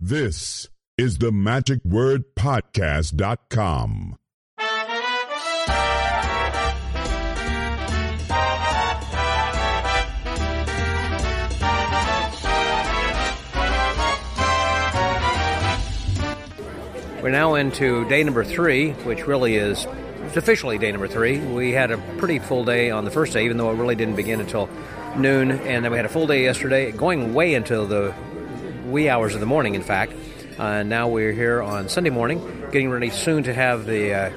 This is the Magic Word Podcast.com. We're now into day number 3, which really is officially day number 3. We had a pretty full day on the first day, even though it really didn't begin until noon. And then we had a full day yesterday, going way until the wee hours of the morning, in fact. And now we're here on Sunday morning, getting ready soon to have the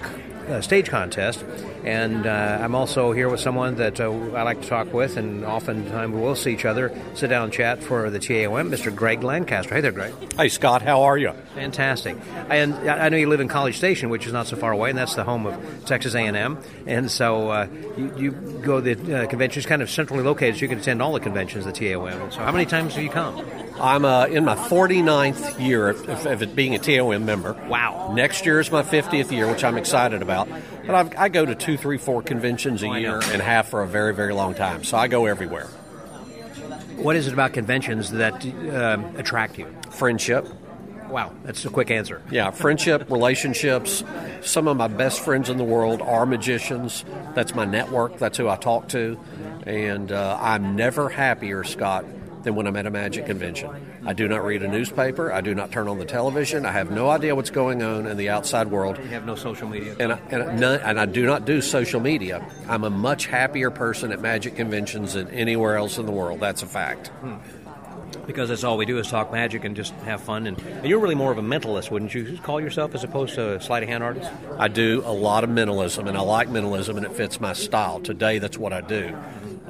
stage contest. And I'm also here with someone that I like to talk with, and oftentimes we'll see each other, sit down and chat for the TAOM, Mr. Greg Lancaster. Hey there, Greg. Hey, Scott. How are you? Fantastic. And I know you live in College Station, which is not so far away, and that's the home of Texas A&M. And so you go to the conventions, kind of centrally located, so you can attend all the conventions of the TAOM. So how many times have you come? I'm in my 49th year of it being a TAOM member. Wow. Next year is my 50th year, which I'm excited about. But I go to 2, 3, 4 conventions a year and half for a very, very long time. So I go everywhere. What is it about conventions that attract you? Friendship. Wow, that's a quick answer. Yeah, friendship, relationships. Some of my best friends in the world are magicians. That's my network. That's who I talk to. And I'm never happier, Scott, than when I'm at a magic convention. I do not read a newspaper. I do not turn on the television. I have no idea what's going on in the outside world. You have no social media. And I do not do social media. I'm a much happier person at magic conventions than anywhere else in the world. That's a fact. Because that's all we do is talk magic and just have fun. And you're really more of a mentalist, wouldn't you call yourself, as opposed to a sleight of hand artist? I do a lot of mentalism, and I like mentalism, and it fits my style. Today, that's what I do.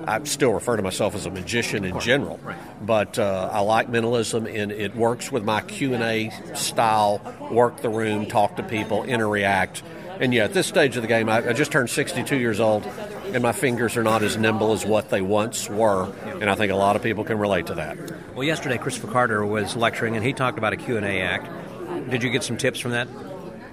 I still refer to myself as a magician in general, right. But I like mentalism, and it works with my Q&A style, work the room, talk to people, interact. And yeah, at this stage of the game, I just turned 62 years old, and my fingers are not as nimble as what they once were, and I think a lot of people can relate to that. Well, yesterday Christopher Carter was lecturing, and he talked about a Q&A act. Did you get some tips from that?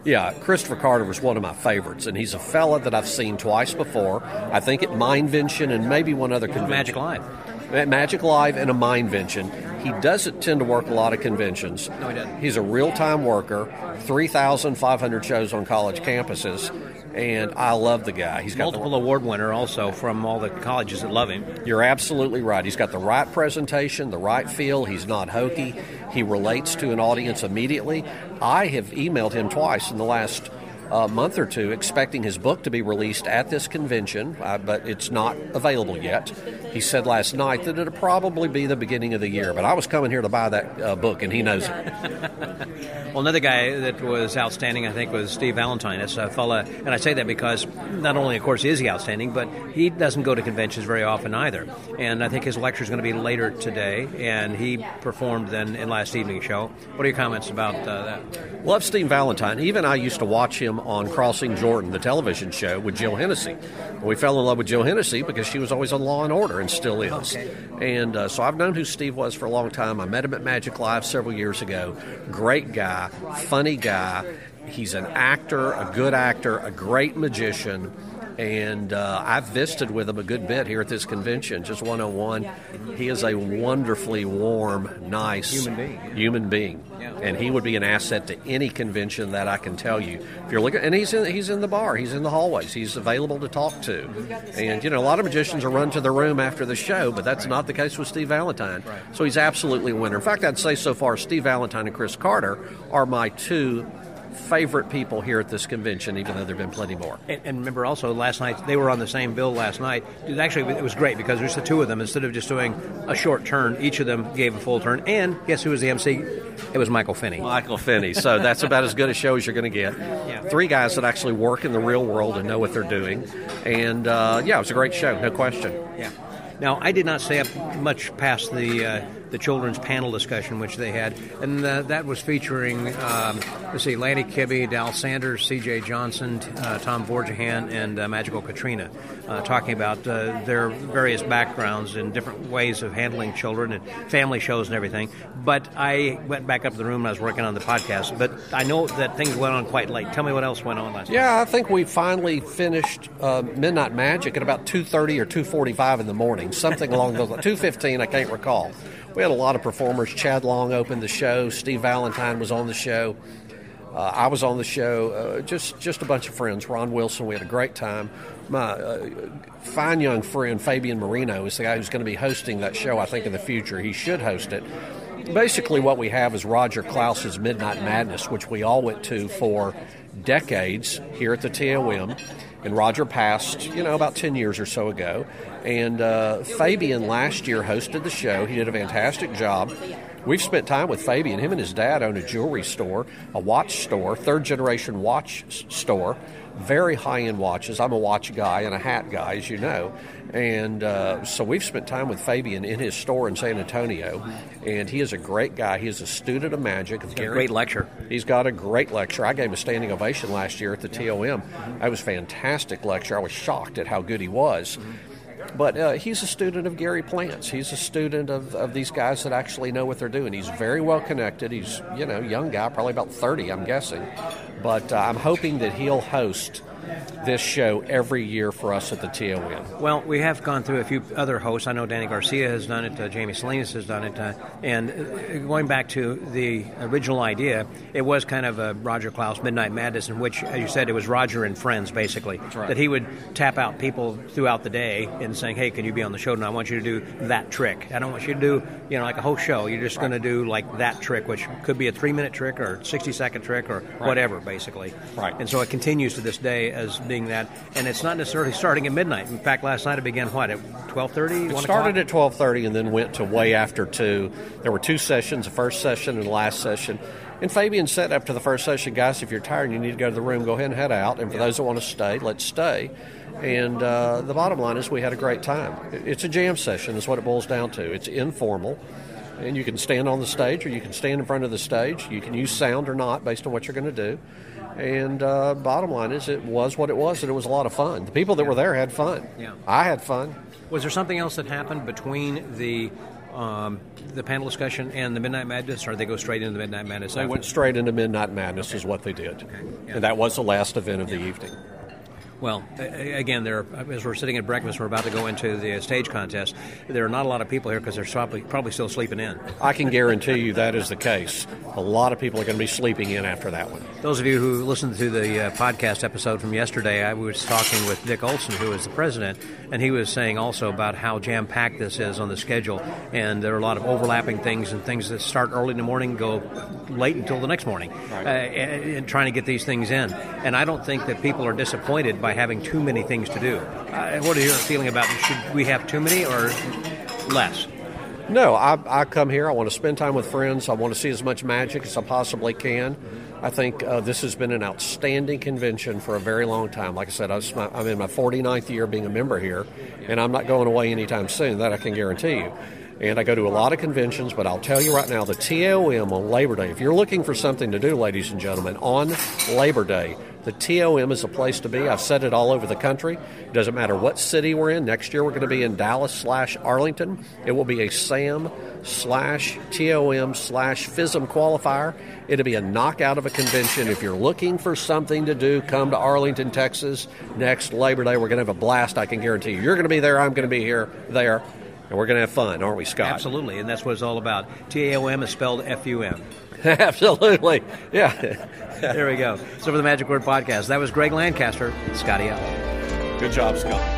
Yeah, Christopher Carter was one of my favorites, and he's a fella that I've seen twice before, I think at Mindvention and maybe one other convention. Magic Live. At Magic Live and a Mindvention. He doesn't tend to work a lot of conventions. No, he doesn't. He's a real-time worker, 3,500 shows on college campuses, and I love the guy. He's got multiple award winner also from all the colleges that love him. You're absolutely right. He's got the right presentation, the right feel. He's not hokey. He relates to an audience immediately. I have emailed him twice in the last month or two expecting his book to be released at this convention, but it's not available yet. He said last night that it'll probably be the beginning of the year, but I was coming here to buy that book, and he knows it. Well, another guy that was outstanding, I think, was Steve Valentine. That's a fella, and I say that because not only, of course, is he outstanding, but he doesn't go to conventions very often either. And I think his lecture is going to be later today, and he performed then in last evening's show. What are your comments about that? Love Steve Valentine. Even I used to watch him on Crossing Jordan, the television show with Jill Hennessy. We fell in love with Jill Hennessy because she was always on Law & Order and still is. Okay. And so I've known who Steve was for a long time. I met him at Magic Live several years ago. Great guy, funny guy. He's an actor, a good actor, a great magician. And I've visited with him a good bit here at this convention, just one-on-one. He is a wonderfully warm, nice human being. Yeah. And he would be an asset to any convention, that I can tell you. If you're looking, and he's in the bar, he's in the hallways, he's available to talk to. And, you know, a lot of magicians will run to the room after the show, but that's not the case with Steve Valentine. Right. So he's absolutely a winner. In fact, I'd say so far Steve Valentine and Chris Carter are my two favorite people here at this convention, even though there have been plenty more. And remember also last night, they were on the same bill last night. It was great because there's the two of them. Instead of just doing a short turn, each of them gave a full turn. And guess who was the MC? It was Michael Finney. Michael Finney. So that's about as good a show as you're going to get. Yeah. Three guys that actually work in the real world and know what they're doing. And it was a great show, no question. Yeah. Now, I did not stay up much past the children's panel discussion, which they had, and that was featuring, Lanny Kibbe, Dal Sanders, C.J. Johnson, Tom Vorjahan, and Magical Katrina, talking about their various backgrounds and different ways of handling children and family shows and everything. But I went back up to the room and I was working on the podcast, but I know that things went on quite late. Tell me what else went on last night. Yeah, I think we finally finished Midnight Magic at about 2:30 or 2:45 in the morning, something along those lines. 2:15, I can't recall. We had a lot of performers. Chad Long opened the show. Steve Valentine was on the show. I was on the show. Just a bunch of friends. Ron Wilson. We had a great time. My fine young friend Fabian Marino is the guy who's going to be hosting that show, I think, in the future. He should host it. Basically, what we have is Roger Klaus's Midnight Madness, which we all went to for decades here at the TAOM. And Roger passed, about 10 years or so ago. And Fabian last year hosted the show. He did a fantastic job. We've spent time with Fabian. Him and his dad own a jewelry store, a watch store, third-generation watch store, very high-end watches. I'm a watch guy and a hat guy, as you know. And so we've spent time with Fabian in his store in San Antonio, and he is a great guy. He is a student of magic. He's got a great lecture. He's got a great lecture. I gave a standing ovation last year at the TOM. That was a fantastic lecture. I was shocked at how good he was. But he's a student of Gary Plants. He's a student of these guys that actually know what they're doing. He's very well connected. He's, young guy, probably about 30, I'm guessing. But I'm hoping that he'll host this show every year for us at the TOM. Well, we have gone through a few other hosts. I know Danny Garcia has done it. Jamie Salinas has done it. And going back to the original idea, it was kind of a Roger Klaus Midnight Madness in which, as you said, it was Roger and friends, basically. That's right. That he would tap out people throughout the day and saying, hey, can you be on the show? And I want you to do that trick. I don't want you to do, like a whole show. You're just going to do, like, that trick, which could be a 3-minute trick or 60-second trick or whatever, basically. Right. And so it continues to this day as being that, and it's not necessarily starting at midnight. In fact, last night it began, at 12:30? It started at 12:30 and then went to way after 2. There were two sessions, the first session and the last session. And Fabian said after the first session, guys, if you're tired and you need to go to the room, go ahead and head out. And for those that want to stay, let's stay. And the bottom line is we had a great time. It's a jam session is what it boils down to. It's informal. And you can stand on the stage or you can stand in front of the stage. You can use sound or not based on what you're going to do. And bottom line is it was what it was, and it was a lot of fun. The people that were there had fun. Yeah. I had fun. Was there something else that happened between the panel discussion and the Midnight Madness, or did they go straight into the Midnight Madness? They went straight into Midnight Madness is what they did. Okay. Yeah. And that was the last event of the evening. Well, again, as we're sitting at breakfast, we're about to go into the stage contest. There are not a lot of people here because they're probably still sleeping in. I can guarantee you that is the case. A lot of people are going to be sleeping in after that one. Those of you who listened to the podcast episode from yesterday, I was talking with Dick Olson, who is the president, and he was saying also about how jam-packed this is on the schedule, and there are a lot of overlapping things and things that start early in the morning, go late until the next morning, and trying to get these things in. And I don't think that people are disappointed by having too many things to do. What are your feeling about, should we have too many or less? No, I come here, I want to spend time with friends, I want to see as much magic as I possibly can. I think this has been an outstanding convention for a very long time. Like I said, I'm in my 49th year being a member here, and I'm not going away anytime soon, that I can guarantee you. And I go to a lot of conventions, but I'll tell you right now, the TAOM on Labor Day, if you're looking for something to do, ladies and gentlemen, on Labor Day, the TAOM is a place to be. I've said it all over the country. It doesn't matter what city we're in. Next year we're going to be in Dallas/Arlington. It will be a SAM/TAOM/FISM qualifier. It'll be a knockout of a convention. If you're looking for something to do, come to Arlington, Texas next Labor Day. We're going to have a blast, I can guarantee you. You're going to be there. I'm going to be there. And we're going to have fun, aren't we, Scott? Absolutely, and that's what it's all about. TAOM is spelled FUM. Absolutely, yeah. There we go. So for the Magic Word Podcast, that was Greg Lancaster, Scotty Allen. Good job, Scott.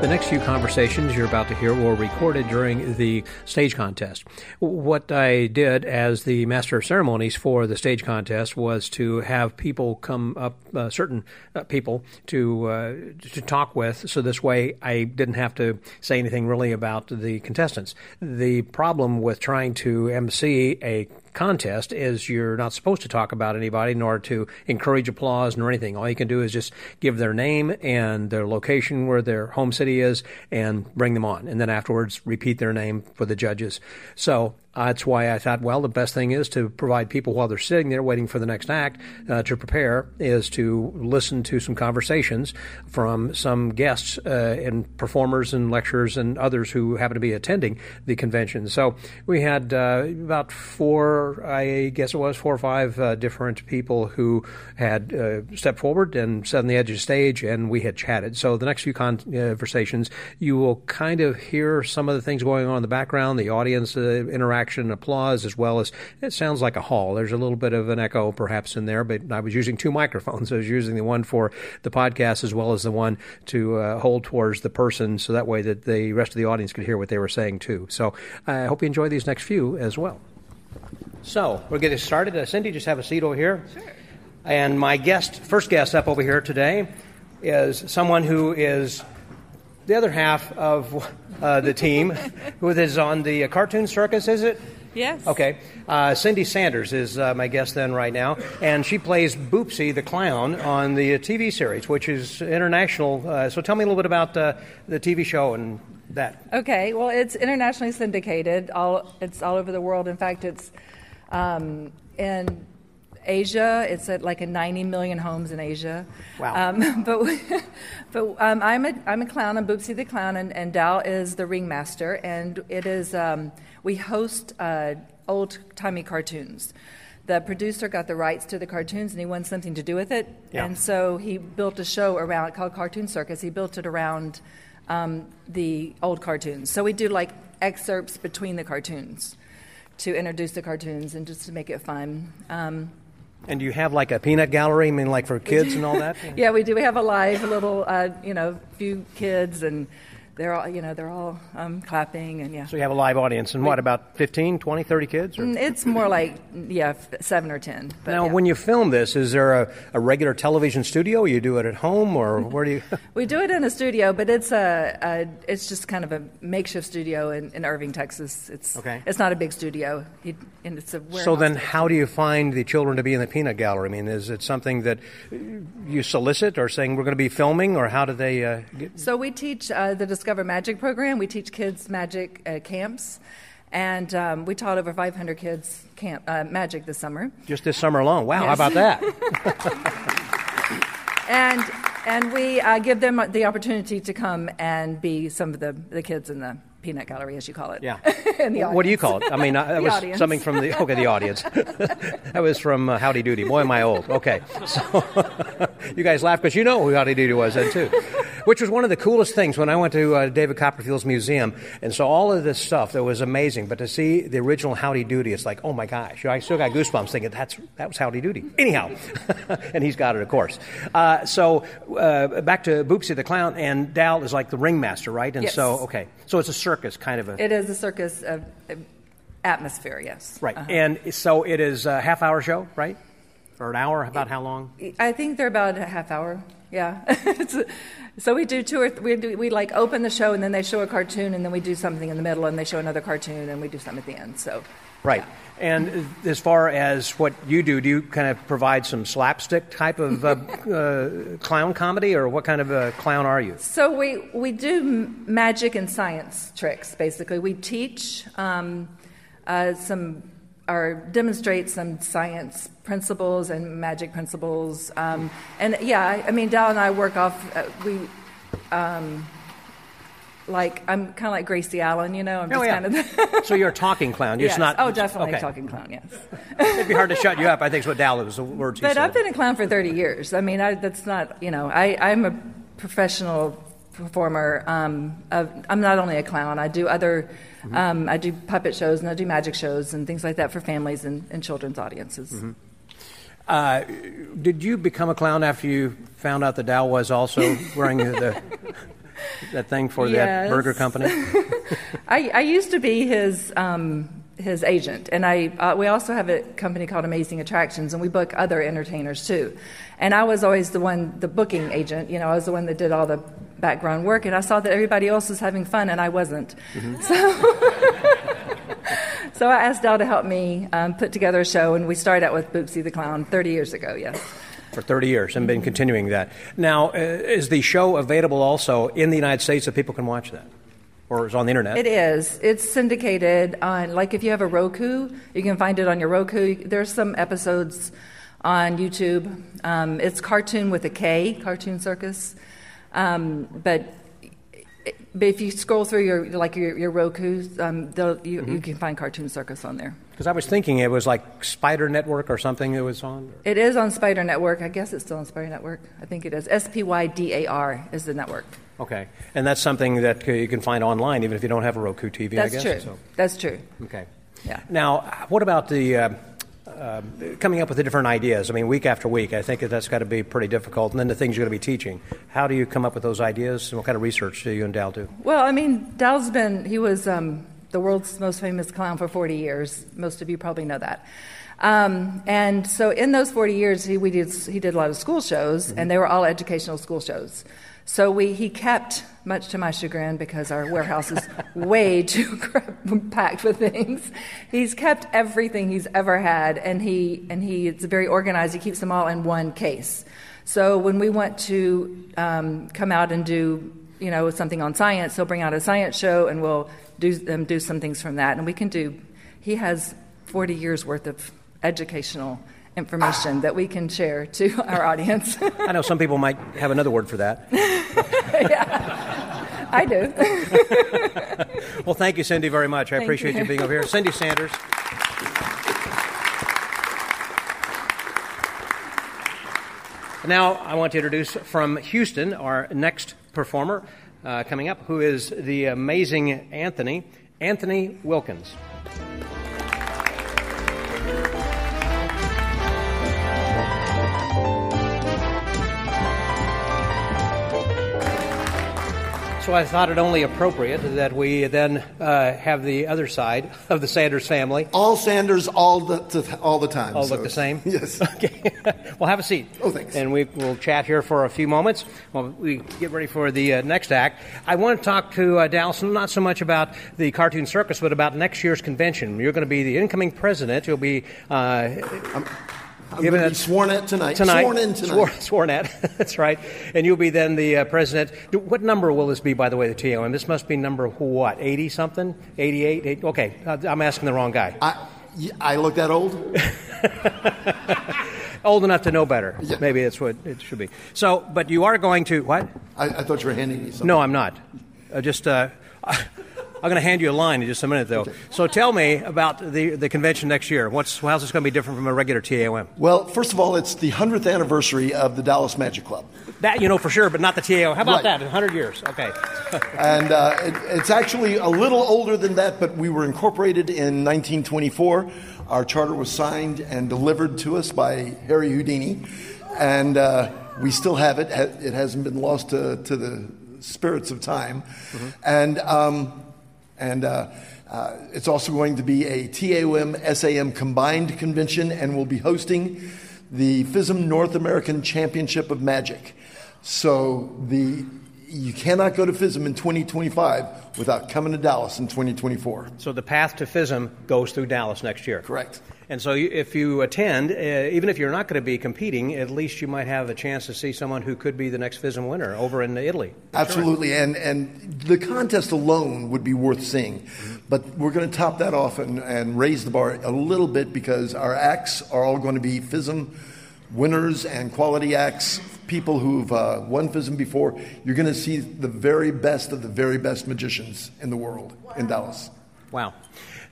The next few conversations you're about to hear were recorded during the stage contest. What I did as the master of ceremonies for the stage contest was to have people come up, certain people to talk with, so this way I didn't have to say anything really about the contestants. The problem with trying to emcee a contest is you're not supposed to talk about anybody nor to encourage applause nor anything. All you can do is just give their name and their location where their home city is and bring them on, and then afterwards repeat their name for the judges. So That's why I thought, well, the best thing is to provide people while they're sitting there waiting for the next act to prepare is to listen to some conversations from some guests and performers and lecturers and others who happen to be attending the convention. So we had about four or five different people who had stepped forward and sat on the edge of the stage, and we had chatted. So the next few conversations, you will kind of hear some of the things going on in the background, the audience interaction, applause, as well as it sounds like a hall. There's a little bit of an echo perhaps in there, but I was using two microphones. I was using the one for the podcast as well as the one to hold towards the person, so that way that the rest of the audience could hear what they were saying too. So I hope you enjoy these next few as well. So we're getting started. Cindy, just have a seat over here. Sure. And my first guest up over here today is someone who is the other half of the team, who is on the Cartoon Circus, is it? Yes. Okay. Cindy Sanders is my guest then right now, and she plays Boopsy the Clown on the TV series, which is international. So tell me a little bit about the TV show and that. Okay. Well, it's internationally syndicated. It's all over the world. In fact, it's in Asia. It's at like 90 million homes in Asia. Wow. But I'm a clown. I'm Boopsy the Clown, and Dal is the ringmaster, and it is we host old-timey cartoons. The producer got the rights to the cartoons, and he wanted something to do with it, and so he built a show around called Cartoon Circus. He built it around the old cartoons. So we do like excerpts between the cartoons to introduce the cartoons and just to make it fun. And do you have like a peanut gallery? I mean, like for kids and all that? Yeah, we do. We have a live little, few kids, and they're all clapping and yeah. So you have a live audience, and what about 15, 20, 30 kids? Or? It's more like 7 or 10. But now, when you film this, is there a regular television studio? You do it at home, or where do you? We do it in a studio, but it's it's just kind of a makeshift studio in Irving, Texas. It's okay. It's not a big studio, and it's a warehouse. So then, how do you find the children to be in the peanut gallery? I mean, is it something that you solicit, or saying we're going to be filming, or how do they? So we teach the Discover Magic program. We teach kids magic camps, and we taught over 500 kids magic this summer. Just this summer alone. Wow, yes. How about that? and we give them the opportunity to come and be some of the kids in the peanut gallery, as you call it. Yeah. What do you call it? I mean, that was audience. Something from the audience. That was from Howdy Doody. Boy, am I old. Okay. So you guys laugh because you know who Howdy Doody was then, too. Which was one of the coolest things when I went to David Copperfield's museum and saw all of this stuff that was amazing. But to see the original Howdy Doody, it's like, oh my gosh, I still got goosebumps thinking that was Howdy Doody. Anyhow, and he's got it, of course. So back to Boopsy the Clown, and Dal is like the ringmaster, right? And yes. So, okay, so it's a circus kind of a. It is a circus atmosphere, yes. Right, And so it is a half-hour show, right? Or an hour? About how long? I think they're about a half hour. Yeah. So we do we open the show, and then they show a cartoon, and then we do something in the middle, and they show another cartoon, and we do something at the end. So right. Yeah. And as far as what you do you kind of provide some slapstick type of clown comedy, or what kind of a clown are you? So we do magic and science tricks, basically. We teach or demonstrate some science principles and magic principles. Dal and I work off, I'm kind of like Gracie Allen, you know. I'm just kind of. So you're a talking clown. Yes. Not, oh, definitely okay. A talking clown, yes. It'd be hard to shut you up, I think is what Dal was, the words he said. But I've been a clown for 30 years. I mean, that's not, you know, I'm a professional performer. I'm not only a clown. I do other, I do puppet shows, and I do magic shows and things like that for families and children's audiences. Mm-hmm. Did you become a clown after you found out that Dal was also wearing that thing for that burger company? I used to be his agent, and we also have a company called Amazing Attractions, and we book other entertainers too. And I was always the booking agent. You know, I was the one that did all the background work, and I saw that everybody else was having fun and I wasn't. Mm-hmm. So I asked Dal to help me put together a show, and we started out with Boopsy the Clown 30 years ago, yes. For 30 years and been continuing that. Now, is the show available also in the United States so people can watch that? Or it's on the internet? It is. It's syndicated on, like if you have a Roku, you can find it on your Roku. There's some episodes on YouTube. It's Cartoon with a K, Cartoon Circus. But if you scroll through your Roku, you can find Cartoon Circus on there. Because I was thinking it was like Spider Network or something it was on. It is on Spider Network. I guess it's still on Spider Network. I think it is. SPYDAR is the network. Okay. And that's something that you can find online even if you don't have a Roku TV, I guess. That's true. So. That's true. Okay. Yeah. Now, what about the coming up with the different ideas? I mean, week after week, I think that's got to be pretty difficult. And then the things you're going to be teaching. How do you come up with those ideas? And what kind of research do you and Dal do? Well, I mean, Dal's been, he was the world's most famous clown for 40 years. Most of you probably know that. And so in those 40 years, he did a lot of school shows, and they were all educational school shows. So he kept, much to my chagrin, because our warehouse is way too packed with things. He's kept everything he's ever had, and it's very organized. He keeps them all in one case. So when we want to come out and do, you know, something on science, he'll bring out a science show, and we'll do some things from that. And we can do. He has 40 years worth of educational information that we can share to our audience. I know some people might have another word for that. Yeah, I do. Well, thank you, Cindy, very much. I appreciate you being over here. Cindy Sanders. Now I want to introduce from Houston our next performer coming up, who is the amazing Anthony Wilkins. So I thought it only appropriate that we then have the other side of the Sanders family. All Sanders, all the time. All so look the same? Yes. Okay. Well, have a seat. Oh, thanks. And we will chat here for a few moments while we get ready for the next act. I want to talk to Dal, not so much about the Cartoon Circus, but about next year's convention. You're going to be the incoming president. You'll be... I'm going to be sworn at tonight. Sworn in tonight. Sworn at. That's right. And you'll be then the president. What number will this be, by the way, the TAOM? This must be number what, 80-something? 88? Okay, I'm asking the wrong guy. I look that old? Old enough to know better. Yeah. Maybe that's what it should be. So, but you are going to, what? I thought you were handing me something. No, I'm not. I'm going to hand you a line in just a minute, though. Okay. So tell me about the convention next year. How's this going to be different from a regular TAOM? Well, first of all, it's the 100th anniversary of the Dallas Magic Club. That you know for sure, but not the TAOM. How about that? 100 years. Okay. And it's actually a little older than that, but we were incorporated in 1924. Our charter was signed and delivered to us by Harry Houdini, and we still have it. It hasn't been lost to the spirits of time. Mm-hmm. And it's also going to be a TAOM, SAM combined convention, and we'll be hosting the FISM North American Championship of Magic. So you cannot go to FISM in 2025 without coming to Dallas in 2024. So the path to FISM goes through Dallas next year. Correct. And so if you attend, even if you're not going to be competing, at least you might have a chance to see someone who could be the next FISM winner over in Italy. Absolutely. Sure. And the contest alone would be worth seeing. But we're going to top that off and raise the bar a little bit, because our acts are all going to be FISM winners and quality acts, people who've won FISM before. You're going to see the very best of the very best magicians in the world in Dallas. Wow.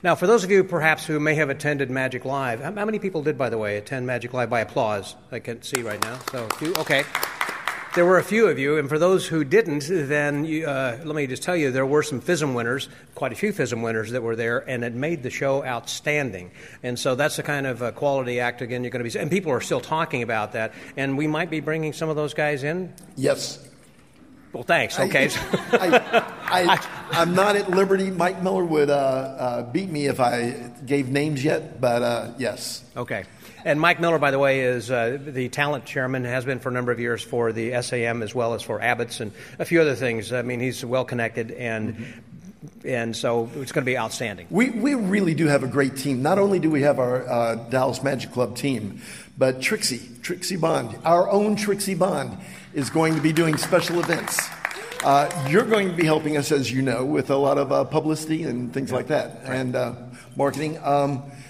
Now, for those of you, perhaps, who may have attended Magic Live, how many people did, by the way, attend Magic Live by applause? I can't see right now. So, okay. There were a few of you, and for those who didn't, then let me just tell you, there were some FISM winners, quite a few FISM winners that were there, and it made the show outstanding. And so that's the kind of quality act, again, you're going to be... And people are still talking about that, and we might be bringing some of those guys in? Yes. Well, thanks. Okay. I'm not at liberty. Mike Miller would beat me if I gave names yet, but yes. Okay. And Mike Miller, by the way, is the talent chairman, has been for a number of years for the SAM as well as for Abbott's and a few other things. I mean, he's well-connected, and so it's going to be outstanding. We really do have a great team. Not only do we have our Dallas Magic Club team, but Trixie Bond, our own Trixie Bond, is going to be doing special events. You're going to be helping us, as you know, with a lot of publicity and things like that, and marketing.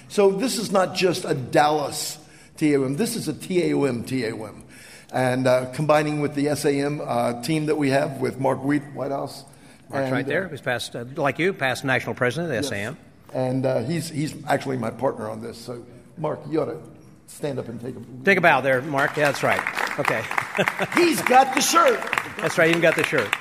So this is not just a Dallas TAOM. This is a TAOM. And combining with the SAM team that we have with Mark Whitehouse. Mark's right there. He's past, like you, past national president of the SAM. And he's actually my partner on this. So, Mark, you ought to stand up and take a bow. Take a bow there, Mark. Yeah, that's right. Okay. He's got the shirt. That's right. He's got the shirt.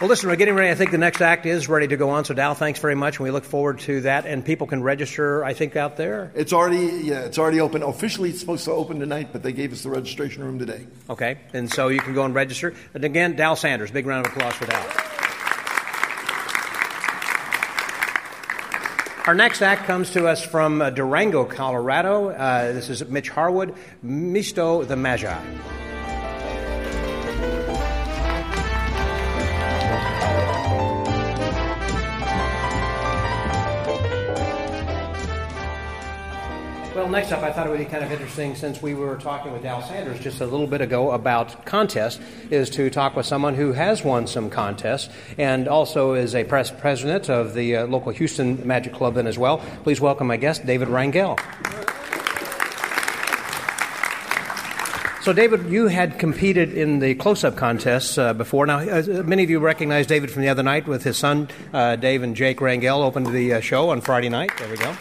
Well, listen, we're getting ready. I think the next act is ready to go on. So, Dal, thanks very much. And we look forward to that. And people can register, I think, out there. It's already open. Officially, it's supposed to open tonight, but they gave us the registration room today. Okay. And so you can go and register. And again, Dal Sanders. Big round of applause for Dal. Our next act comes to us from Durango, Colorado. This is Mitch Harwood, Misto the Magi. Well, next up, I thought it would be kind of interesting, since we were talking with Dal Sanders just a little bit ago about contests, is to talk with someone who has won some contests and also is a president of the local Houston Magic Club then as well. Please welcome my guest, David Rangel. So, David, you had competed in the close-up contests before. Now, many of you recognize David from the other night with his son, Dave and Jake Rangel, opened the show on Friday night. There we go.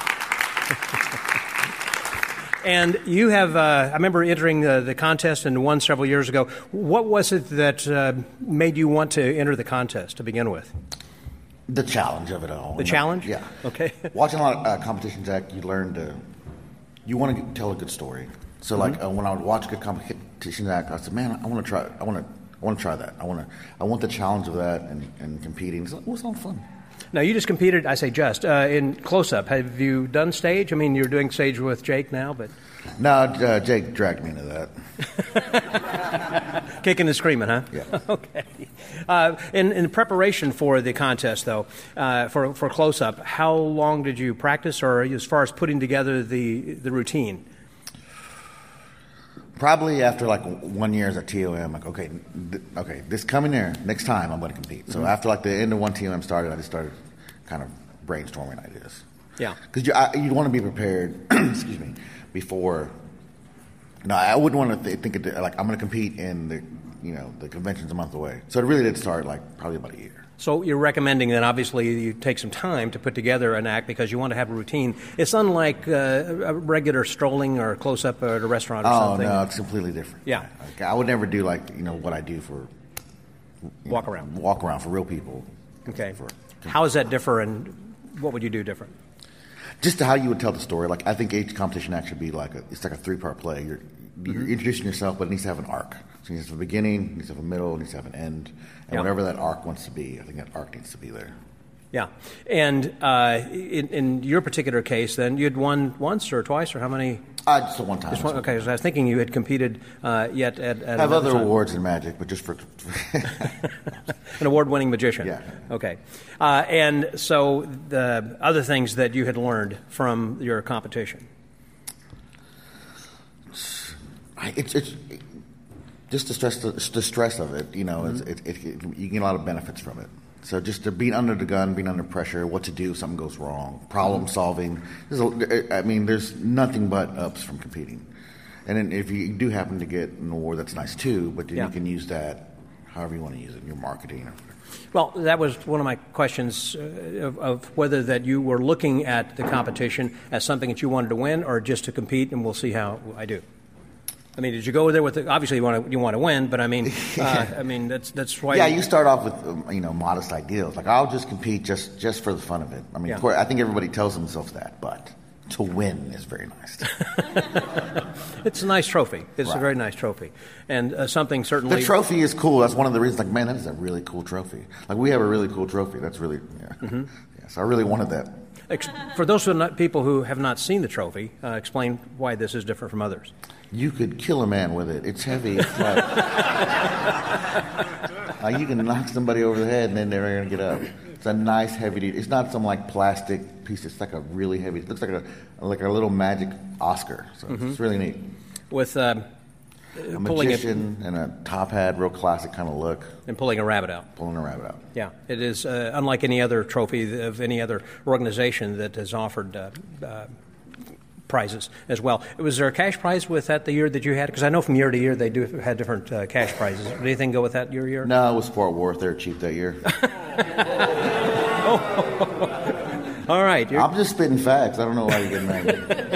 And you have, I remember entering the contest and won several years ago. What was it that made you want to enter the contest to begin with? The challenge of it all. The challenge? Yeah. Okay. Watching a lot of competitions, you learn to, you want to tell a good story. So, like, when I would watch a good competition act, I said, man, I want to try that. I want the challenge of that and competing. It was all fun. Now, you just competed, I say just, in close-up. Have you done stage? I mean, you're doing stage with Jake now, but... No, Jake dragged me into that. Kicking and screaming, huh? Yeah. Okay. In preparation for the contest, though, for close-up, how long did you practice, or as far as putting together the routine? Probably after like 1 year as a TOM, like, okay, this coming year, next time I'm going to compete. So after like the end of one TOM started, I just started kind of brainstorming ideas. Yeah. Because you'd want to be prepared, excuse me, before. No, I wouldn't want to think I'm going to compete in the convention's a month away. So it really did start like probably about a year. So you're recommending that obviously you take some time to put together an act because you want to have a routine. It's unlike a regular strolling or close-up at a restaurant or something. Oh, no, it's completely different. Yeah. Like, I would never do what I do for... Walk around for real people. Okay. How does that differ and what would you do different? Just how you would tell the story. Like, I think each competition act should be like a three-part play. You're introducing yourself, but it needs to have an arc. So it needs to have a beginning, it needs to have a middle, it needs to have an end. And whatever that arc wants to be, I think that arc needs to be there. Yeah. And in your particular case, then, you'd won once or twice, or how many? Just the one time. Just one, okay, so I was thinking you had competed yet at I have other time. Awards in magic, but just for... An award-winning magician. Yeah. Okay. And so the other things that you had learned from your competition? It's just the stress of it, you get a lot of benefits from it. So just being under the gun, being under pressure, what to do if something goes wrong, problem solving. There's nothing but ups from competing. And then if you do happen to get an award, that's nice too, but then you can use that however you want to use it in your marketing or whatever. Well, that was one of my questions of whether that you were looking at the competition as something that you wanted to win or just to compete, and we'll see how I do. I mean, did you go there with the, obviously you want to win, but that's why. Yeah, you start off with modest ideals, like I'll just compete just for the fun of it. I mean, of course, I think everybody tells themselves that, but to win is very nice. It's a nice trophy. It's a very nice trophy, and something certainly. The trophy is cool. That's one of the reasons. Like, man, that is a really cool trophy. Like, we have a really cool trophy. That's really. Yeah. Mm-hmm. Yes, I really wanted that. For those people who have not seen the trophy, explain why this is different from others. You could kill a man with it. It's heavy. It's you can knock somebody over the head and then they're going to get up. It's a nice heavy. It's not some plastic piece. It's like a really heavy. It looks like a little magic Oscar. So it's really neat. With A magician in a top hat, real classic kind of look. And pulling a rabbit out. Pulling a rabbit out. Yeah, it is unlike any other trophy of any other organization that has offered prizes as well. Was there a cash prize with that the year that you had? Because I know from year to year they do had different cash prizes. Did anything go with that year? No, it was Fort Worth. They were cheap that year. Oh. All right. I'm just spitting facts. I don't know why you're getting mad.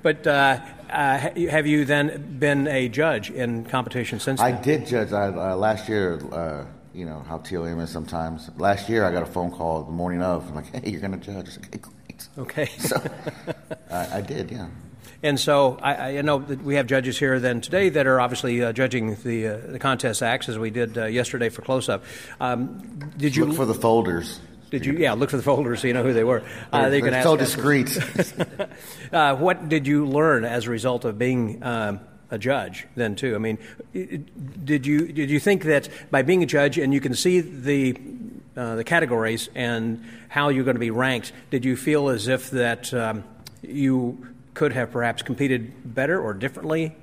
But have you then been a judge in competition since then? I did judge. Last year, you know how TAOM is sometimes. Last year I got a phone call the morning of. I'm like, hey, you're going to judge. I was like, hey, great. Okay. So I did, yeah. And so I know that we have judges here then today that are obviously judging the contest acts as we did yesterday for close-up. Did you look for the folders? Did you? Yeah, look for the folders so you know who they were. They can ask so discreet. What did you learn as a result of being a judge then too? I mean, did you think that by being a judge and you can see the categories and how you're going to be ranked, did you feel as if that you could have perhaps competed better or differently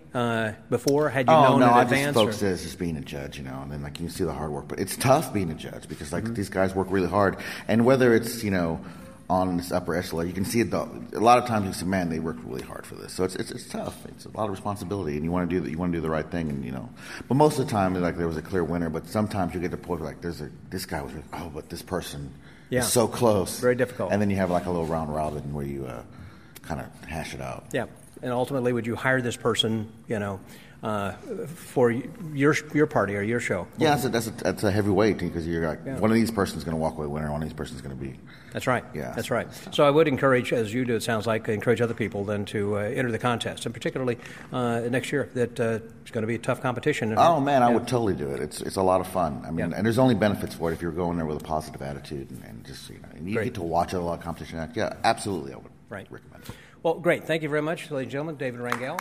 before had you known in advance? Oh, no, I just folks just being a judge, you know, and then, like, you can see the hard work. But it's tough being a judge because, like, these guys work really hard. And whether it's, you know, on this upper echelon, you can see it. A lot of times you say, man, they worked really hard for this. So it's tough. It's a lot of responsibility, and you want to do the right thing, and, you know. But most of the time, like, there was a clear winner. But sometimes you get to the point where, like, this guy was, like, oh, but this person is so close. Very difficult. And then you have, like, a little round robin where you kind of hash it out. Yeah, and ultimately, would you hire this person, you know, for your party or your show? Yeah, that's a heavy weight because you're like, one of these person's going to walk away winner, one of these person's going to be. That's right. Yeah, that's right. So I would encourage, as you do, it sounds like, encourage other people then to enter the contest, and particularly next year that it's going to be a tough competition. Oh man, I would totally do it. It's a lot of fun. I mean, and there's only benefits for it if you're going there with a positive attitude and just, you know, and you get to watch a lot of competition act. Yeah, absolutely, I would. Right. Recommend it. Well, great. Thank you very much, ladies and gentlemen. David Rangel.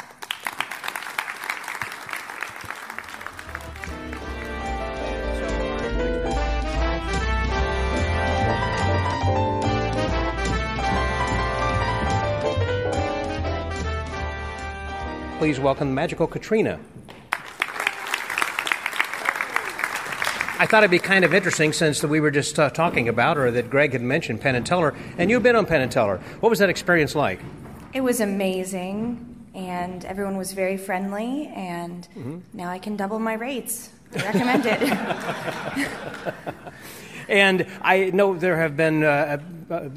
Please welcome Magical Katrina. I thought it'd be kind of interesting since we were just talking about, or that Greg had mentioned Penn and Teller, and you've been on Penn and Teller. What was that experience like? It was amazing, and everyone was very friendly, and now I can double my rates. I recommend it. And I know there have been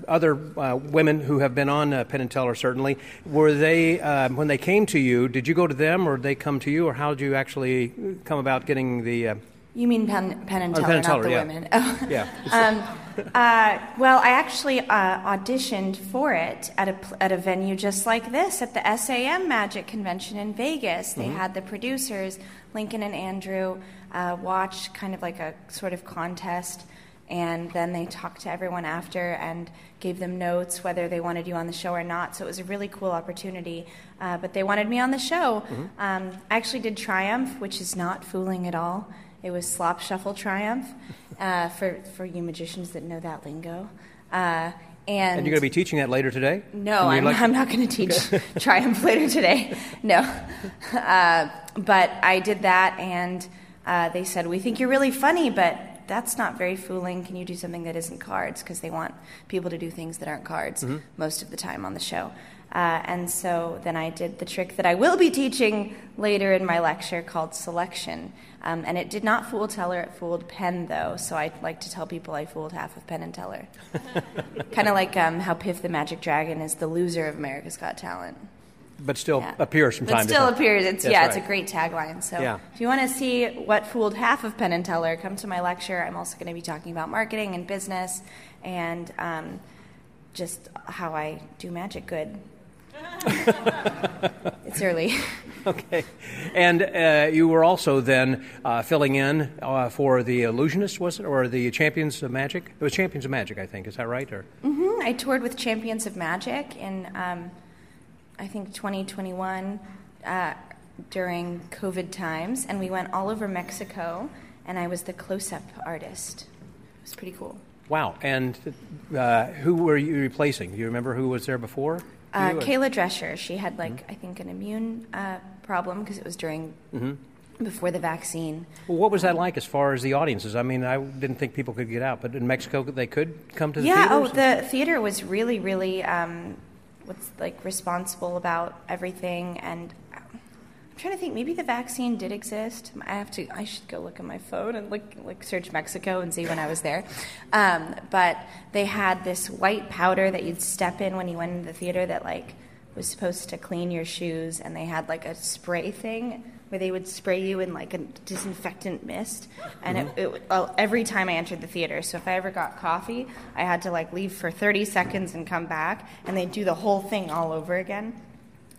other women who have been on Penn and Teller, certainly. Were they, when they came to you, did you go to them, or did they come to you, or how did you actually come about getting the... You mean Penn and Teller, not the women. Oh. Yeah. Well, I actually auditioned for it at a venue just like this, at the SAM Magic Convention in Vegas. They had the producers, Lincoln and Andrew, watch kind of like a sort of contest, and then they talked to everyone after and gave them notes whether they wanted you on the show or not. So it was a really cool opportunity. But they wanted me on the show. I actually did Triumph, which is not fooling at all. It was Slop Shuffle Triumph, for you magicians that know that lingo. And you're going to be teaching that later today? No, I'm not going to teach Triumph later today. No. But I did that, and they said, we think you're really funny, but that's not very fooling. Can you do something that isn't cards? Because they want people to do things that aren't cards most of the time on the show. And so then I did the trick that I will be teaching later in my lecture called selection. And it did not fool Teller, it fooled Penn, though. So I like to tell people I fooled half of Penn and Teller. Kind of like how Piff the Magic Dragon is the loser of America's Got Talent. But still appears from time to time. But still appears. It's a great tagline. So if you want to see what fooled half of Penn and Teller, come to my lecture. I'm also going to be talking about marketing and business and just how I do magic good. It's early. Okay. And you were also then filling in for the Illusionists, was it? Or the Champions of Magic? It was Champions of Magic, I think. Is that right? Or I toured with Champions of Magic in, I think, 2021 during COVID times. And we went all over Mexico, and I was the close-up artist. It was pretty cool. Wow. And who were you replacing? Do you remember who was there before? Kayla Drescher. She had, like, I think an immune problem because it was during before the vaccine. Well, what was that like as far as the audiences? I mean, I didn't think people could get out, but in Mexico they could come to the theater? Yeah, the theater was really, really responsible about everything, and I'm trying to think. Maybe the vaccine did exist. I should go look at my phone and look search Mexico and see when I was there. But they had this white powder that you'd step in when you went into the theater that was supposed to clean your shoes, and they had a spray thing where they would spray you in a disinfectant mist. And every time I entered the theater, so if I ever got coffee, I had to leave for 30 seconds and come back, and they'd do the whole thing all over again.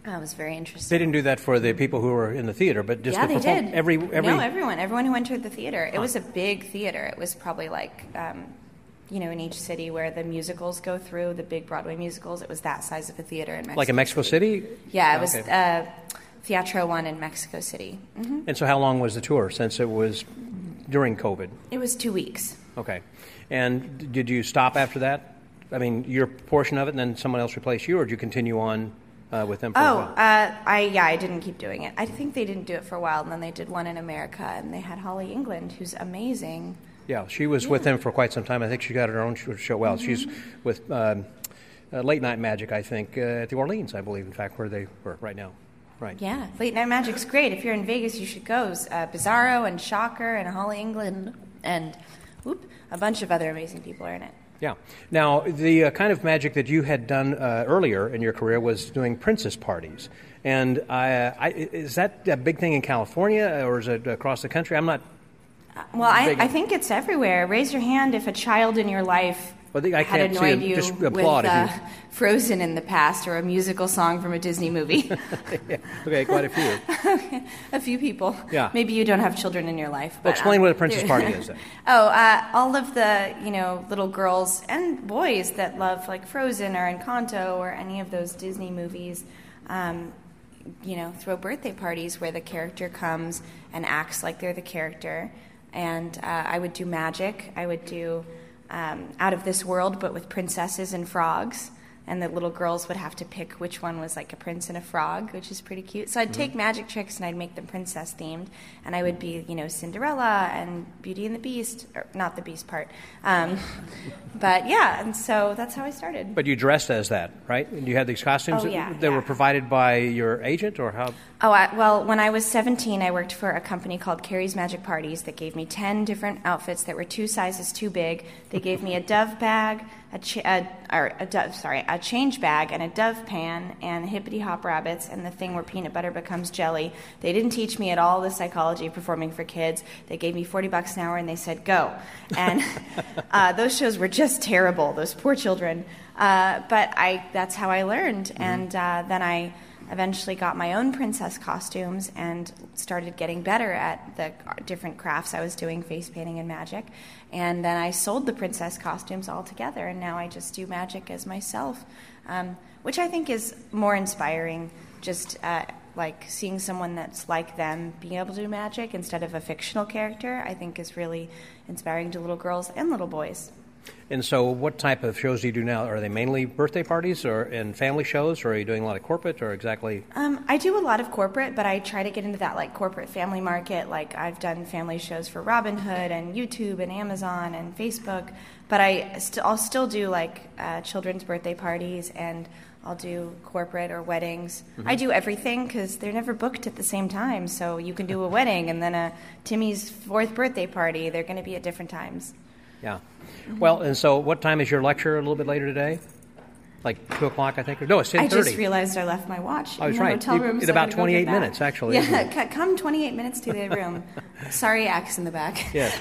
That was very interesting. They didn't do that for the people who were in the theater, but just they did. Everyone who entered the theater. It was a big theater. It was probably in each city where the musicals go through, the big Broadway musicals. It was that size of a theater in Mexico. Like in Mexico City? Yeah, it was Teatro One in Mexico City. Mm-hmm. And so, how long was the tour? Since it was during COVID, it was 2 weeks. Okay, and did you stop after that? I mean, your portion of it, and then someone else replaced you, or did you continue on? With them for a while? I didn't keep doing it. I think they didn't do it for a while, and then they did one in America, and they had Holly England, who's amazing. Yeah, she was with them for quite some time. I think she got her own show. Well, she's with Late Night Magic, I think, at the Orleans, I believe, in fact, where they were right now. Right. Yeah, Late Night Magic's great. If you're in Vegas, you should go. Bizarro and Shocker and Holly England and a bunch of other amazing people are in it. Yeah. Now, the kind of magic that you had done earlier in your career was doing princess parties. And is that a big thing in California, or is it across the country? I'm not... Well, I think it's everywhere. Raise your hand if a child in your life had annoyed you with Frozen in the past, or a musical song from a Disney movie. Yeah. Okay, quite a few. Okay. A few people. Yeah. Maybe you don't have children in your life. But, explain what a princess party is, then. All of the little girls and boys that love Frozen or Encanto or any of those Disney movies, throw birthday parties where the character comes and acts like they're the character. And I would do magic. I would do Out of This World, but with princesses and frogs, and the little girls would have to pick which one was a prince and a frog, which is pretty cute. So I'd take magic tricks and I'd make them princess themed, and I would be Cinderella and Beauty and the Beast, or not the Beast part, but yeah, and so that's how I started. But you dressed as that, right? And you had these costumes that were provided by your agent, or how? When I was 17, I worked for a company called Carrie's Magic Parties that gave me 10 different outfits that were two sizes too big. They gave me a dove bag, a change bag, and a dove pan, and hippity hop rabbits, and the thing where peanut butter becomes jelly. They didn't teach me at all the psychology of performing for kids. They gave me $40 an hour, and they said go. And those shows were just terrible. Those poor children. But that's how I learned, and then I eventually got my own princess costumes and started getting better at the different crafts I was doing, face painting and magic. And then I sold the princess costumes all together, and now I just do magic as myself, which I think is more inspiring, just seeing someone that's like them being able to do magic instead of a fictional character, I think is really inspiring to little girls and little boys. And so what type of shows do you do now? Are they mainly birthday parties and family shows, or are you doing a lot of corporate, or exactly? I do a lot of corporate, but I try to get into that corporate family market. I've done family shows for Robinhood and YouTube and Amazon and Facebook, but I'll still do children's birthday parties, and I'll do corporate or weddings. Mm-hmm. I do everything because they're never booked at the same time, so you can do a wedding and then Timmy's fourth birthday party. They're going to be at different times. Yeah. Well, and so what time is your lecture a little bit later today? 2 o'clock, I think? No, it's 10:30. I just realized I left my watch in the hotel room. It's about 28 minutes, actually. Yeah, come 28 minutes to the room. Sorry, Axe in the back. Yes.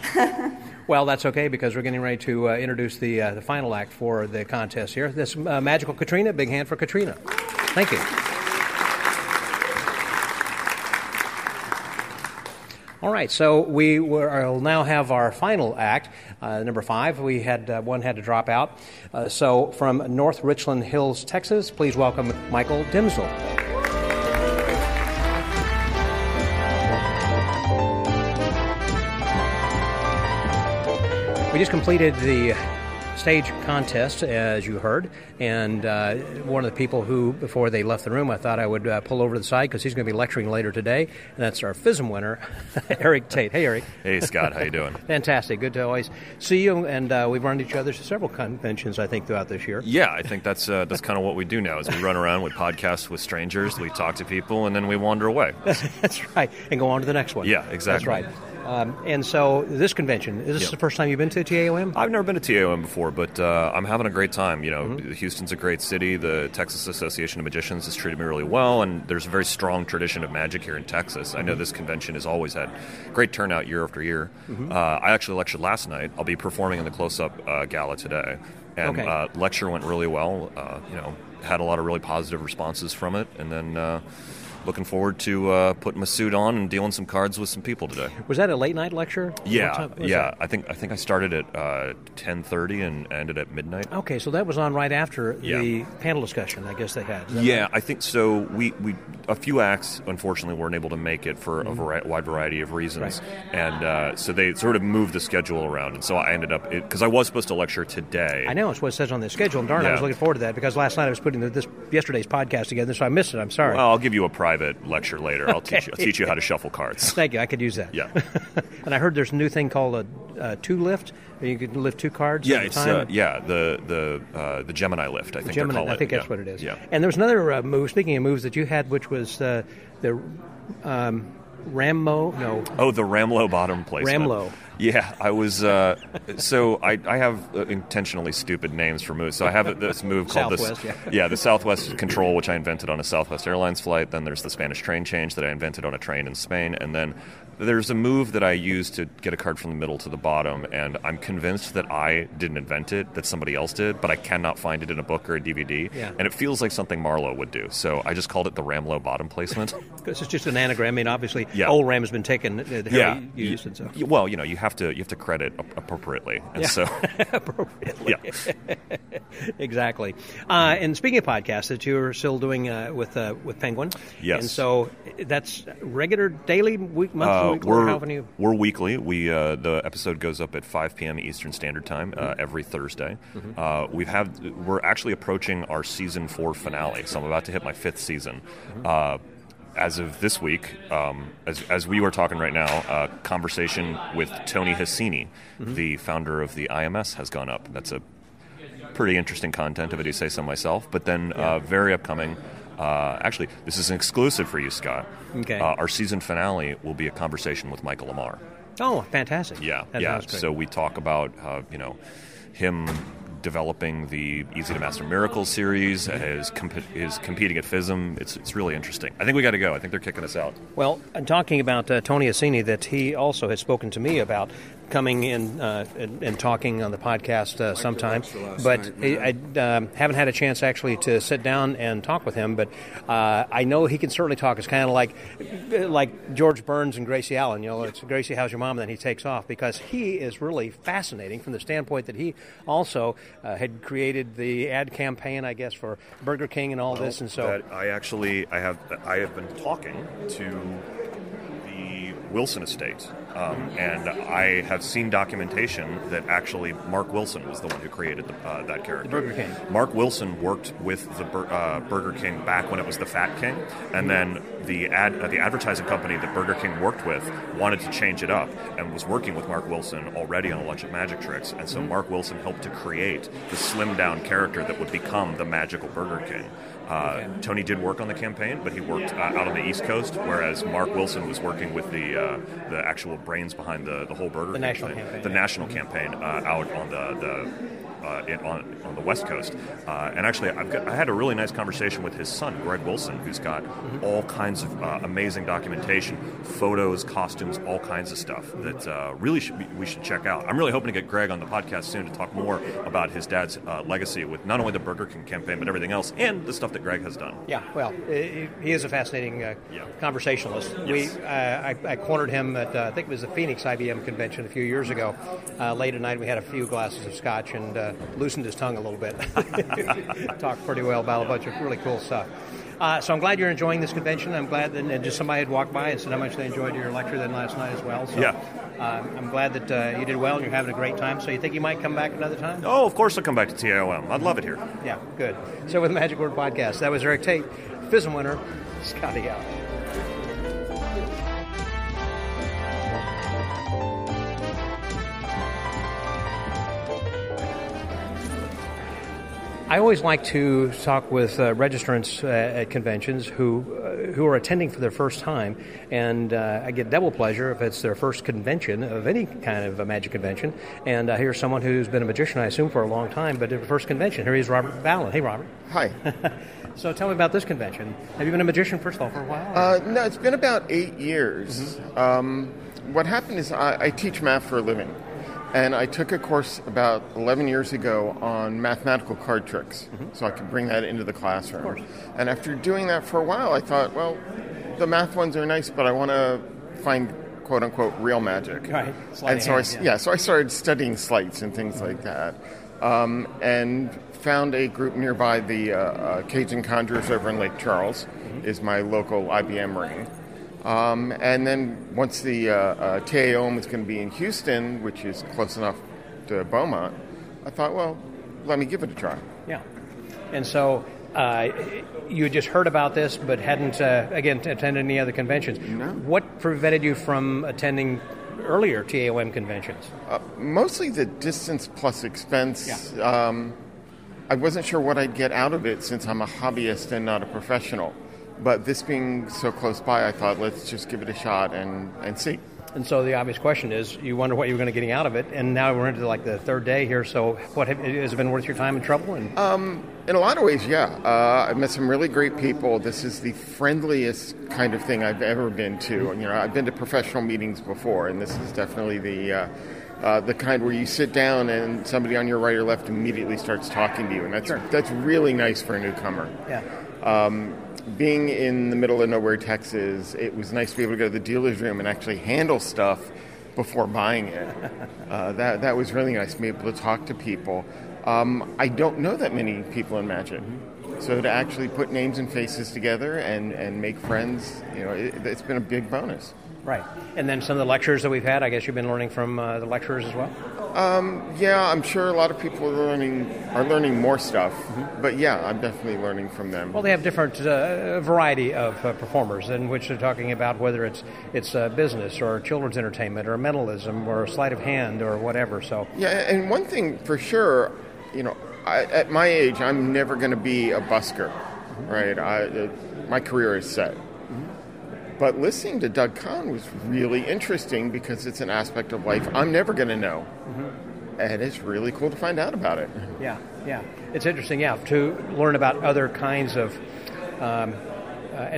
Well, that's okay, because we're getting ready to introduce the final act for the contest here. This Magical Katrina. Big hand for Katrina. Thank you. All right, so we will now have our final act, number 5. We had one had to drop out. So from North Richland Hills, Texas, please welcome Michael Dimsdale. We just completed the stage contest, as you heard, and one of the people who, before they left the room, I thought I would pull over to the side because he's going to be lecturing later today, and that's our FISM winner, Eric Tate. Hey, Eric. Hey, Scott. How you doing? Fantastic. Good to always see you, and we've run each other to several conventions, I think, throughout this year. Yeah, I think that's kind of what we do now is we run around with podcasts with strangers, we talk to people, and then we wander away. That's right, and go on to the next one. Yeah, exactly. That's right. And so this convention, is this the first time you've been to TAOM? I've never been to TAOM before, but I'm having a great time. You know, Houston's a great city. The Texas Association of Magicians has treated me really well, and there's a very strong tradition of magic here in Texas. I know this convention has always had great turnout year after year. I actually lectured last night. I'll be performing in the close-up gala today. And lecture went really well. You know, had a lot of really positive responses from it, and then... looking forward to putting my suit on and dealing some cards with some people today. Was that a late-night lecture? Yeah. I think I started at 10:30 and ended at midnight. Okay, so that was on right after the panel discussion, I guess they had. Yeah, right? I think so. We a few acts, unfortunately, weren't able to make it for a wide variety of reasons. Right. And so they sort of moved the schedule around, and so I ended up... Because I was supposed to lecture today. I know, it's what it says on the schedule. Darn, I was looking forward to that, because last night I was putting yesterday's podcast together, so I missed it. I'm sorry. Well, I'll give you a private lecture later. I'll teach you how to shuffle cards. Thank you. I could use that. Yeah. And I heard there's a new thing called a two lift. You can lift two cards at a time. The Gemini lift. I think they're called it. I think that's what it is. Yeah. And there was another move. Speaking of moves that you had, which was the Rammo. No. Oh, the Ramlo bottom placement. Ramlo. Yeah, I was, so I have intentionally stupid names for moves. So I have this move called the Southwest Control, which I invented on a Southwest Airlines flight. Then there's the Spanish train change that I invented on a train in Spain. And then there's a move that I use to get a card from the middle to the bottom. And I'm convinced that I didn't invent it, that somebody else did, but I cannot find it in a book or a DVD. Yeah. And it feels like something Marlowe would do. So I just called it the Ramlo bottom placement. This is just an anagram. I mean, obviously, old Ram has been taken. Used and so. Well, you know, you have to credit appropriately, and so appropriately, exactly. And speaking of podcasts that you're still doing with Penguin, and so that's regular, daily, monthly. We're weekly. We the episode goes up at 5 p.m. Eastern Standard Time every Thursday. We're actually approaching our season 4 finale, so I'm about to hit my 5th season. As of this week, as we were talking right now, conversation with Tony Hassini, the founder of the IMS, has gone up. That's a pretty interesting content, if I do say so myself. But then very upcoming, actually, this is an exclusive for you, Scott. Okay. Our season finale will be a conversation with Michael Lamar. Oh, fantastic. Yeah, that sounds great. So we talk about, him... developing the Easy to Master Miracles series, is competing at FISM. It's really interesting. I think we got to go. I think they're kicking us out. Well, I'm talking about Tony Hassini, that he also has spoken to me about coming in and talking on the podcast sometime. But I haven't had a chance actually to sit down and talk with him, but I know he can certainly talk. It's kind of like George Burns and Gracie Allen. You know, it's Gracie, how's your mom? And then he takes off, because he is really fascinating from the standpoint that he also had created the ad campaign, I guess, for Burger King and all this. And so I have been talking to the Wilson estate. And I have seen documentation that actually Mark Wilson was the one who created that character. The Burger King. Mark Wilson worked with the Burger King back when it was the Fat King, and then the advertising company that Burger King worked with wanted to change it up and was working with Mark Wilson already on a bunch of magic tricks, and so Mark Wilson helped to create the slimmed-down character that would become the magical Burger King. Tony did work on the campaign, but he worked out on the East Coast, whereas Mark Wilson was working with the actual brains behind the whole Burger King campaign. The national campaign out on on the West Coast. And actually, I had a really nice conversation with his son, Greg Wilson, who's got all kinds of amazing documentation, photos, costumes, all kinds of stuff that really we should check out. I'm really hoping to get Greg on the podcast soon to talk more about his dad's legacy with not only the Burger King campaign, but everything else, and the stuff that Greg has done. Yeah, well, he is a fascinating conversationalist. Yes. I cornered him at, I think it was the Phoenix IBM convention a few years ago. Late at night, we had a few glasses of scotch and loosened his tongue a little bit. Talked pretty well about a bunch of really cool stuff. So I'm glad you're enjoying this convention. I'm glad that just somebody had walked by and said how much they enjoyed your lecture then last night as well. So I'm glad that you did well and you're having a great time. So you think you might come back another time? Oh, of course I'll come back to TAOM. I'd love it here. Yeah, good. So with the Magic Word Podcast, that was Eric Tate, FISM winner, Scotty out. I always like to talk with registrants at conventions who are attending for their first time, and I get double pleasure if it's their first convention of any kind of a magic convention, and I hear someone who's been a magician, I assume, for a long time, but at the first convention. Here he is, Robert Allen. Hey, Robert. Hi. So tell me about this convention. Have you been a magician, first of all, for a while? No, it's been about 8 years. Mm-hmm. What happened is I teach math for a living. And I took a course about 11 years ago on mathematical card tricks, mm-hmm. so I could bring that into the classroom. Of course. And after doing that for a while, I thought, well, the math ones are nice, but I want to find, quote-unquote, real magic. Right. And so I started studying sleights and things mm-hmm. like that, and found a group nearby, the Cajun Conjurers over in Lake Charles, mm-hmm. is my local IBM ring. And then once the TAOM is going to be in Houston, which is close enough to Beaumont, I thought, well, let me give it a try. Yeah. And so you had just heard about this but hadn't, attended any other conventions. No. What prevented you from attending earlier TAOM conventions? Mostly the distance plus expense. Yeah. I wasn't sure what I'd get out of it since I'm a hobbyist and not a professional. But this being so close by, I thought, let's just give it a shot and see. And so the obvious question is, you wonder what you were going to get out of it, and now we're into like the third day here, so has it been worth your time and trouble? And in a lot of ways, yeah. I've met some really great people. This is the friendliest kind of thing I've ever been to. You know, I've been to professional meetings before, and this is definitely the kind where you sit down and somebody on your right or left immediately starts talking to you, and that's, sure. that's really nice for a newcomer. Yeah. Being in the middle of nowhere, Texas, it was nice to be able to go to the dealer's room and actually handle stuff before buying it. That was really nice to be able to talk to people. I don't know that many people in Magic. So to actually put names and faces together and make friends, you know, it's been a big bonus. Right. And then some of the lectures that we've had, I guess you've been learning from the lecturers as well? Yeah, I'm sure a lot of people are learning more stuff. Mm-hmm. But yeah, I'm definitely learning from them. Well, they have different variety of performers in which they're talking about whether it's business or children's entertainment or mentalism or sleight of hand or whatever. So yeah, and one thing for sure, you know, at my age, I'm never going to be a busker, mm-hmm. right? My career is set. But listening to Doug Kahn was really interesting because it's an aspect of life I'm never going to know. Mm-hmm. And it's really cool to find out about it. Yeah, yeah. It's interesting, yeah, to learn about other kinds of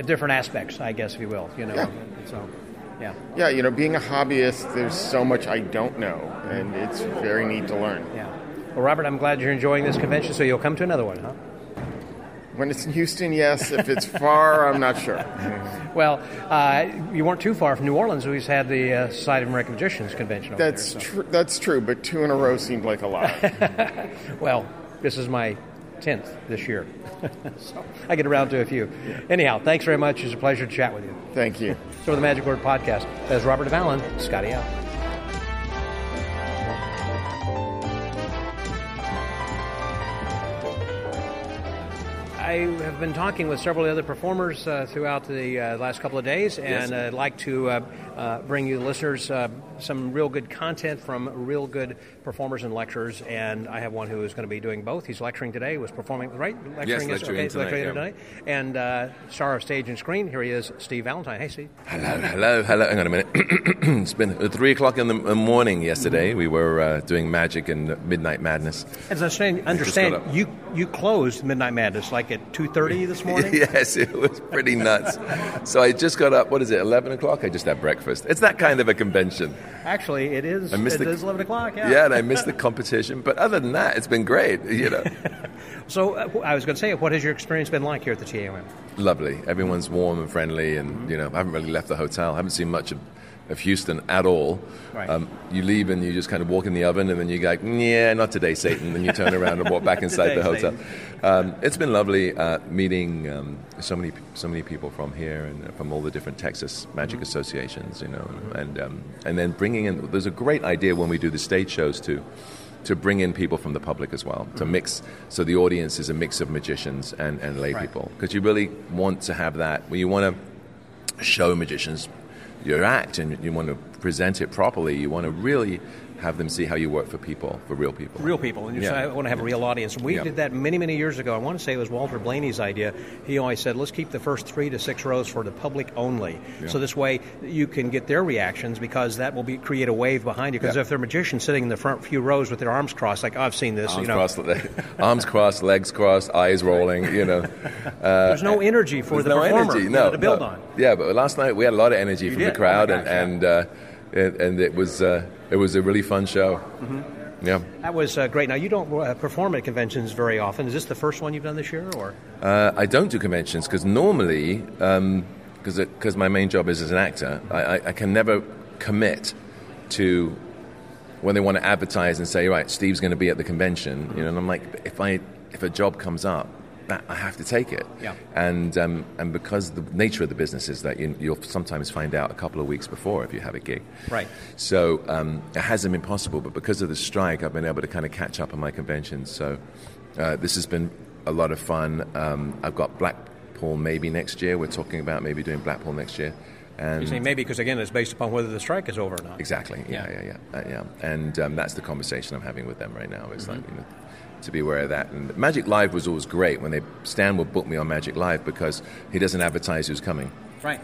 different aspects, I guess, if you will. You know. Yeah. So, yeah. Yeah, you know, being a hobbyist, there's so much I don't know, and it's very neat to learn. Yeah. Well, Robert, I'm glad you're enjoying this convention, so you'll come to another one, huh? When it's in Houston, yes. If it's far, I'm not sure. Well, you weren't too far from New Orleans. We've had the Society of American Magicians convention over there. That's true, but 2 in a row seemed like a lot. Well, this is my 10th this year, so I get around to a few. Yeah. Anyhow, thanks very much. It's a pleasure to chat with you. Thank you. So the Magic Word Podcast, that's Robert Allen, Scotty out. I have been talking with several other performers throughout the last couple of days, and I'd like to bring you listeners some real good content from real good performers and lecturers, and I have one who is going to be doing both. He's lecturing today, was performing, right? Lecturing tonight. And star of stage and screen, here he is, Steve Valentine. Hey, Steve. Hello. Hang on a minute. It's been 3 o'clock in the morning yesterday. Mm-hmm. We were doing magic and Midnight Madness. As I understand, you closed Midnight Madness like at 2:30 this morning? Yes, it was pretty nuts. So I just got up, 11 o'clock? I just had breakfast. It's that kind of a convention. Actually, it is. It is 11 o'clock, yeah. Yeah, and I missed the competition. But other than that, it's been great, you know. So I was going to say, what has your experience been like here at the TAOM? Lovely. Everyone's warm and friendly, and, mm-hmm. you know, I haven't really left the hotel. I haven't seen much of of Houston at all. Right. You leave and you just kind of walk in the oven, and then you go, yeah, not today, Satan. Then you turn around and walk back inside the hotel. It's been lovely meeting so many people from here and from all the different Texas Magic associations, you know, and then bringing in. There's a great idea when we do the stage shows to bring in people from the public as well, to mix, so the audience is a mix of magicians and lay people, because you really want to have that, where you want to show magicians your act and you want to present it properly. You want to really have them see how you work for people, for real people. Real people, and you say, I want to have a real audience. We did that many years ago. I want to say it was Walter Blaney's idea. He always said, let's keep the first 3 to 6 rows for the public only. Yeah. So this way you can get their reactions, because that will create a wave behind you. Because if they're magicians sitting in the front few rows with their arms crossed, like, oh, I've seen this. Arms crossed, legs crossed, eyes rolling, you know. There's no energy for the performer. To build on. Yeah, but last night we had a lot of energy from the crowd, and it was a really fun show. Mm-hmm. Yeah, that was great. Now you don't perform at conventions very often. Is this the first one you've done this year, or? I don't do conventions because normally, because my main job is as an actor, I can never commit to when they want to advertise and say, right, Steve's going to be at the convention, you know. And I'm like, if a job comes up, I have to take it, and because the nature of the business is that you'll sometimes find out a couple of weeks before if you have a gig. Right. So it hasn't been possible, but because of the strike, I've been able to kind of catch up on my conventions. So this has been a lot of fun. I've got Blackpool maybe next year. We're talking about maybe doing Blackpool next year. And you say maybe because, again, it's based upon whether the strike is over or not. Exactly. Yeah. And that's the conversation I'm having with them right now. It's like, you know, to be aware of that. And Magic Live was always great when Stan would book me on Magic Live because he doesn't advertise who's coming. Right.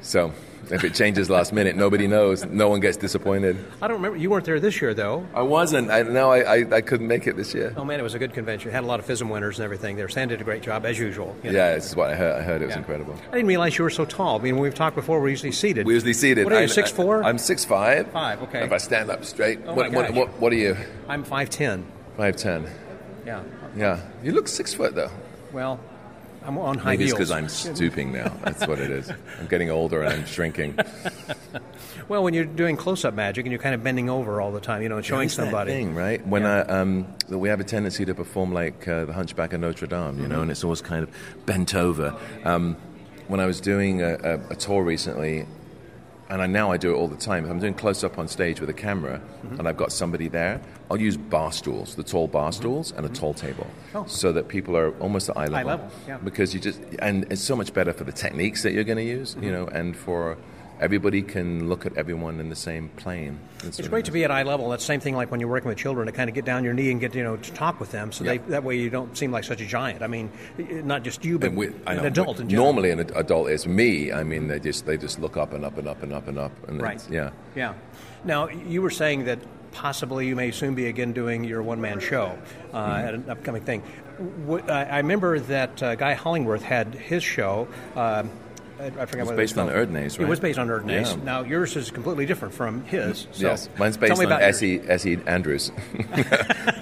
So if it changes last minute, nobody knows. No one gets disappointed. I don't remember. You weren't there this year, though. I wasn't. I couldn't make it this year. Oh, man, it was a good convention. It had a lot of FISM winners and everything there. Stan did a great job, as usual. You know? Yeah, this is what I heard. I heard it was incredible. I didn't realize you were so tall. I mean, when we've talked before, we're usually seated. What are you, 6'4"? I'm 6'5". Okay. If I stand up straight, oh what are you? I'm 5'10". 5'10". Yeah. Yeah. You look 6 foot, though. Well, I'm on high heels. Maybe it's because I'm stooping now. That's what it is. I'm getting older and I'm shrinking. Well, when you're doing close-up magic and you're kind of bending over all the time, you know, and showing somebody. That thing, right? When we have a tendency to perform like the Hunchback of Notre Dame, you know, and it's always kind of bent over. When I was doing a tour recently, and now I do it all the time. If I'm doing close-up on stage with a camera and I've got somebody there, I'll use bar stools, the tall bar stools and a tall table, so that people are almost at eye level. Because you just, and it's so much better for the techniques that you're going to use, you know, and for everybody can look at everyone in the same plane. It's great to be at eye level. That's the same thing like when you're working with children, to kind of get down your knee and get, you know, to talk with them, so that way you don't seem like such a giant. I mean, not just you, but an adult in general. Normally an adult is me. I mean, they just look up and up and up and up and up. And Yeah. Now, you were saying that possibly you may soon be again doing your one-man show at an upcoming thing. I remember that Guy Hollingworth had his show. I forget what it was. It was based on Erdnase, right? It was based on Erdnase. Yeah. Now, yours is completely different from his. So yes, mine's based on S.E. Andrews.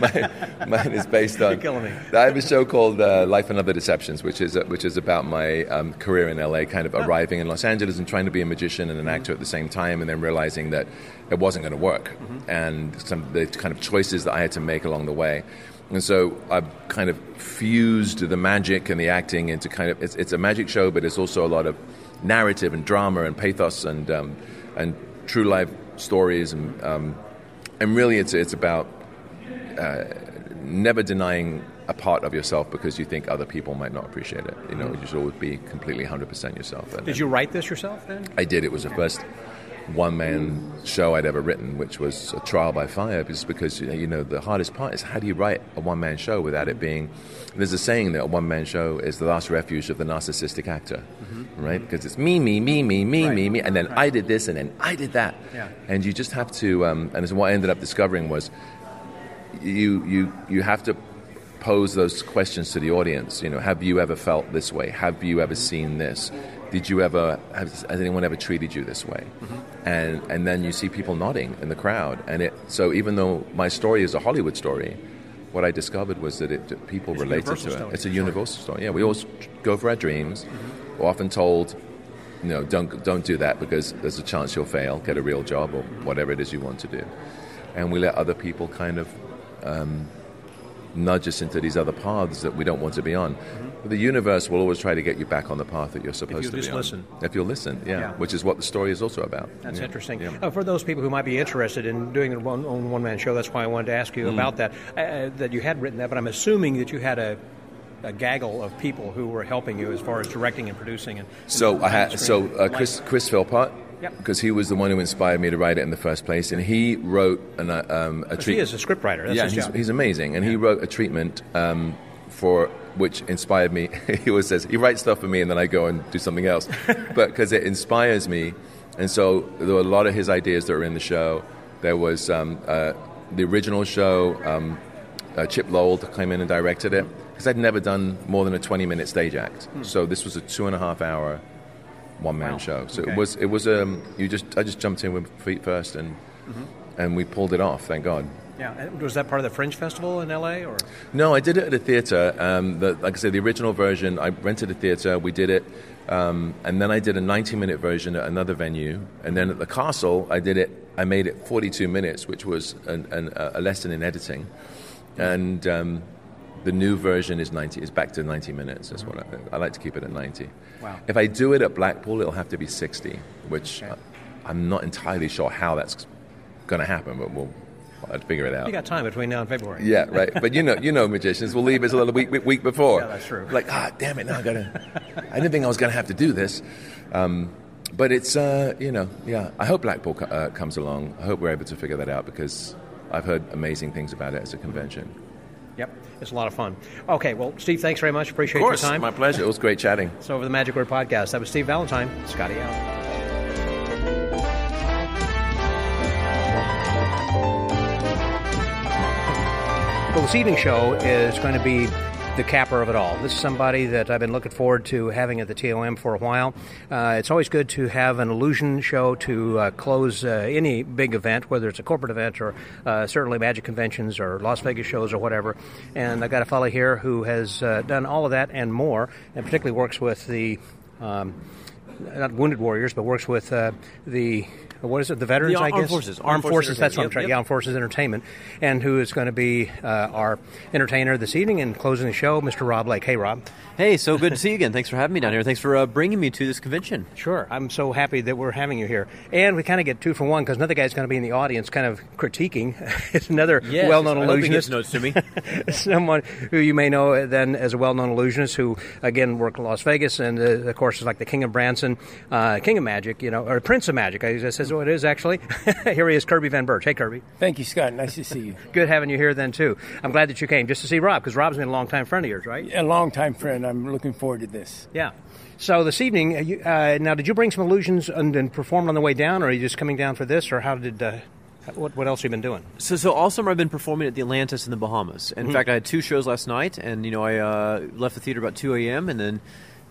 Mine is based on... You're killing me. I have a show called Life and Other Deceptions, which is about my career in L.A., kind of arriving in Los Angeles and trying to be a magician and an actor at the same time, and then realizing that it wasn't going to work, and some of the kind of choices that I had to make along the way. And so I've kind of fused the magic and the acting into kind of, it's a magic show, but it's also a lot of narrative and drama and pathos and true life stories. And really it's about never denying a part of yourself because you think other people might not appreciate it. You know, you should always be completely 100% yourself. Did you write this yourself then? I did. It was the first one-man show I'd ever written, which was a trial by fire, just because, you know, the hardest part is how do you write a one-man show without it being... There's a saying that a one-man show is the last refuge of the narcissistic actor, right? Because it's me, and then I did this, and then I did that. Yeah. And you just have to... and what I ended up discovering was you have to pose those questions to the audience. You know, have you ever felt this way? Have you ever seen this? Has anyone ever treated you this way? And then you see people nodding in the crowd. So even though my story is a Hollywood story, what I discovered was that people related to it. It's a universal story. Yeah, we all go for our dreams. We're often told no, don't do that, because there's a chance you'll fail, get a real job or whatever it is you want to do. And we let other people kind of nudge us into these other paths that we don't want to be on. Mm-hmm. But the universe will always try to get you back on the path that you're supposed to be on. If you'll just listen. If you'll listen, yeah, which is what the story is also about. That's interesting. Yeah. For those people who might be interested in doing a one-man show, that's why I wanted to ask you about that, that you had written that, but I'm assuming that you had a gaggle of people who were helping you as far as directing and producing. So Chris Philpott, because he was the one who inspired me to write it in the first place, and he wrote a treatment. He is a scriptwriter. That's his job. He's amazing, and he wrote a treatment for which inspired me. He always says he writes stuff for me, and then I go and do something else, but because it inspires me, and so there were a lot of his ideas that were in the show. There was the original show. Chip Lowell came in and directed it, because I'd never done more than a 20-minute stage act. So this was a 2.5-hour one-man show. So I just jumped in with feet first and we pulled it off. Thank God. Yeah, and was that part of the Fringe Festival in LA or? No, I did it at a theater. Like I said, the original version I rented a theater. We did it, and then I did a 90-minute version at another venue, and then at the Castle I did it. I made it 42 minutes, which was a lesson in editing. And the new version is back to 90 minutes. That's what I like to keep it at 90. Wow! If I do it at Blackpool, it'll have to be 60, which I'm not entirely sure how that's going to happen, but I'll figure it out. You got time between now and February. Yeah, right. But you know, magicians will leave us a little week before. Yeah, that's true. Like, damn it! Now I didn't think I was going to have to do this. But it's I hope Blackpool comes along. I hope we're able to figure that out, because I've heard amazing things about it as a convention. Yep, it's a lot of fun. Okay, well, Steve, thanks very much. Appreciate your time. Of course, my pleasure. It was great chatting. So over the Magic Word Podcast, that was Steve Valentine. Scotty out. Well, this evening's show is going to be the capper of it all. This is somebody that I've been looking forward to having at the TOM for a while. It's always good to have an illusion show to close any big event, whether it's a corporate event or certainly magic conventions or Las Vegas shows or whatever. And I've got a fellow here who has done all of that and more, and particularly works with the, not Wounded Warriors, but works with the... What is it? The veterans, the I guess? Armed Forces. That's what I'm trying to. Armed Forces Entertainment. And who is going to be our entertainer this evening and closing the show, Mr. Rob Lake. Hey, Rob. Hey, so good to see you again. Thanks for having me down here. Thanks for bringing me to this convention. Sure. I'm so happy that we're having you here. And we kind of get two for one, because another guy's going to be in the audience kind of critiquing. It's another well-known illusionist. Notes to me. Someone who you may know then as a well-known illusionist who, again, worked in Las Vegas and, of course, is like the King of Branson, King of Magic, or Prince of Magic, I guess. What it is, actually. Here he is, Kirby Van Birch. Hey, Kirby. Thank you, Scott. Nice to see you. Good having you here then, too. I'm glad that you came just to see Rob, because Rob's been a long-time friend of yours, right? A long-time friend. I'm looking forward to this. Yeah. So this evening, now, did you bring some illusions and perform on the way down, or are you just coming down for this, or how did... What else have you been doing? So all summer I've been performing at the Atlantis in the Bahamas. In fact, I had two shows last night, and, I left the theater about 2 a.m., and then...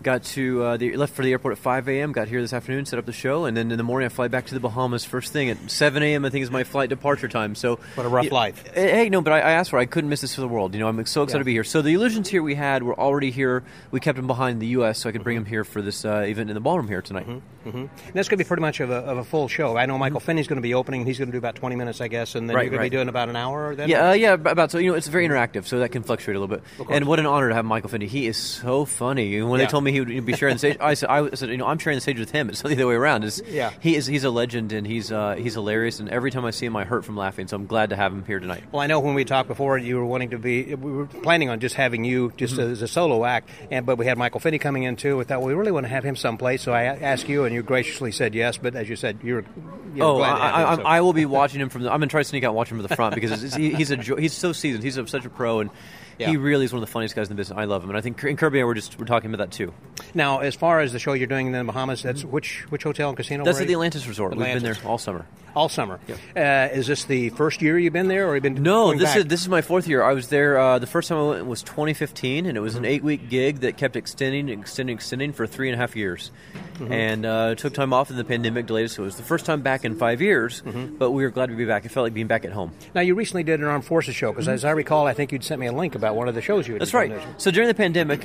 Got to left for the airport at 5 a.m., got here this afternoon, set up the show, and then in the morning I fly back to the Bahamas first thing at 7 a.m., I think, is my flight departure time. So what a rough life. Hey, no, but I asked for it. I couldn't miss this for the world. I'm so excited to be here. So the illusions here we had were already here. We kept them behind in the U.S. so I could bring them here for this event in the ballroom here tonight. And that's going to be pretty much of a full show. I know Michael Finney's going to be opening, and he's going to do about 20 minutes, I guess, and then you're going to be doing about an hour or then? About. So, it's very interactive, so that can fluctuate a little bit. And what an honor to have Michael Finney. He is so funny. When they told me he would be sharing the stage, I said, I'm sharing the stage with him. It's the other way around. He's a legend, and he's hilarious. And every time I see him, I hurt from laughing. So I'm glad to have him here tonight. Well, I know when we talked before, we were planning on just having you just as a solo act, but we had Michael Finney coming in too. We thought we really want to have him someplace. So I asked you, and you graciously said yes. But as you said, glad to have him, so. I will be watching him from. I'm gonna try to sneak out and watch him from the front, because he's so seasoned. He's such a pro and. Yeah. He really is one of the funniest guys in the business. I love him. And I think Kirby and I were talking about that, too. Now, as far as the show you're doing in the Bahamas, that's which hotel and casino? That's at the Atlantis Resort. Atlantis. We've been there all summer. All summer. Yeah. Is this the first year you've been there? This is my fourth year. I was there. The first time I went was 2015, and it was an 8-week gig that kept extending for 3.5 years. And took time off, and the pandemic delayed us. So it was the first time back in 5 years, but we were glad to be back. It felt like being back at home. Now, you recently did an Armed Forces show, because as I recall, I think you'd sent me a link about one of the shows you had done. That's right. So during the pandemic,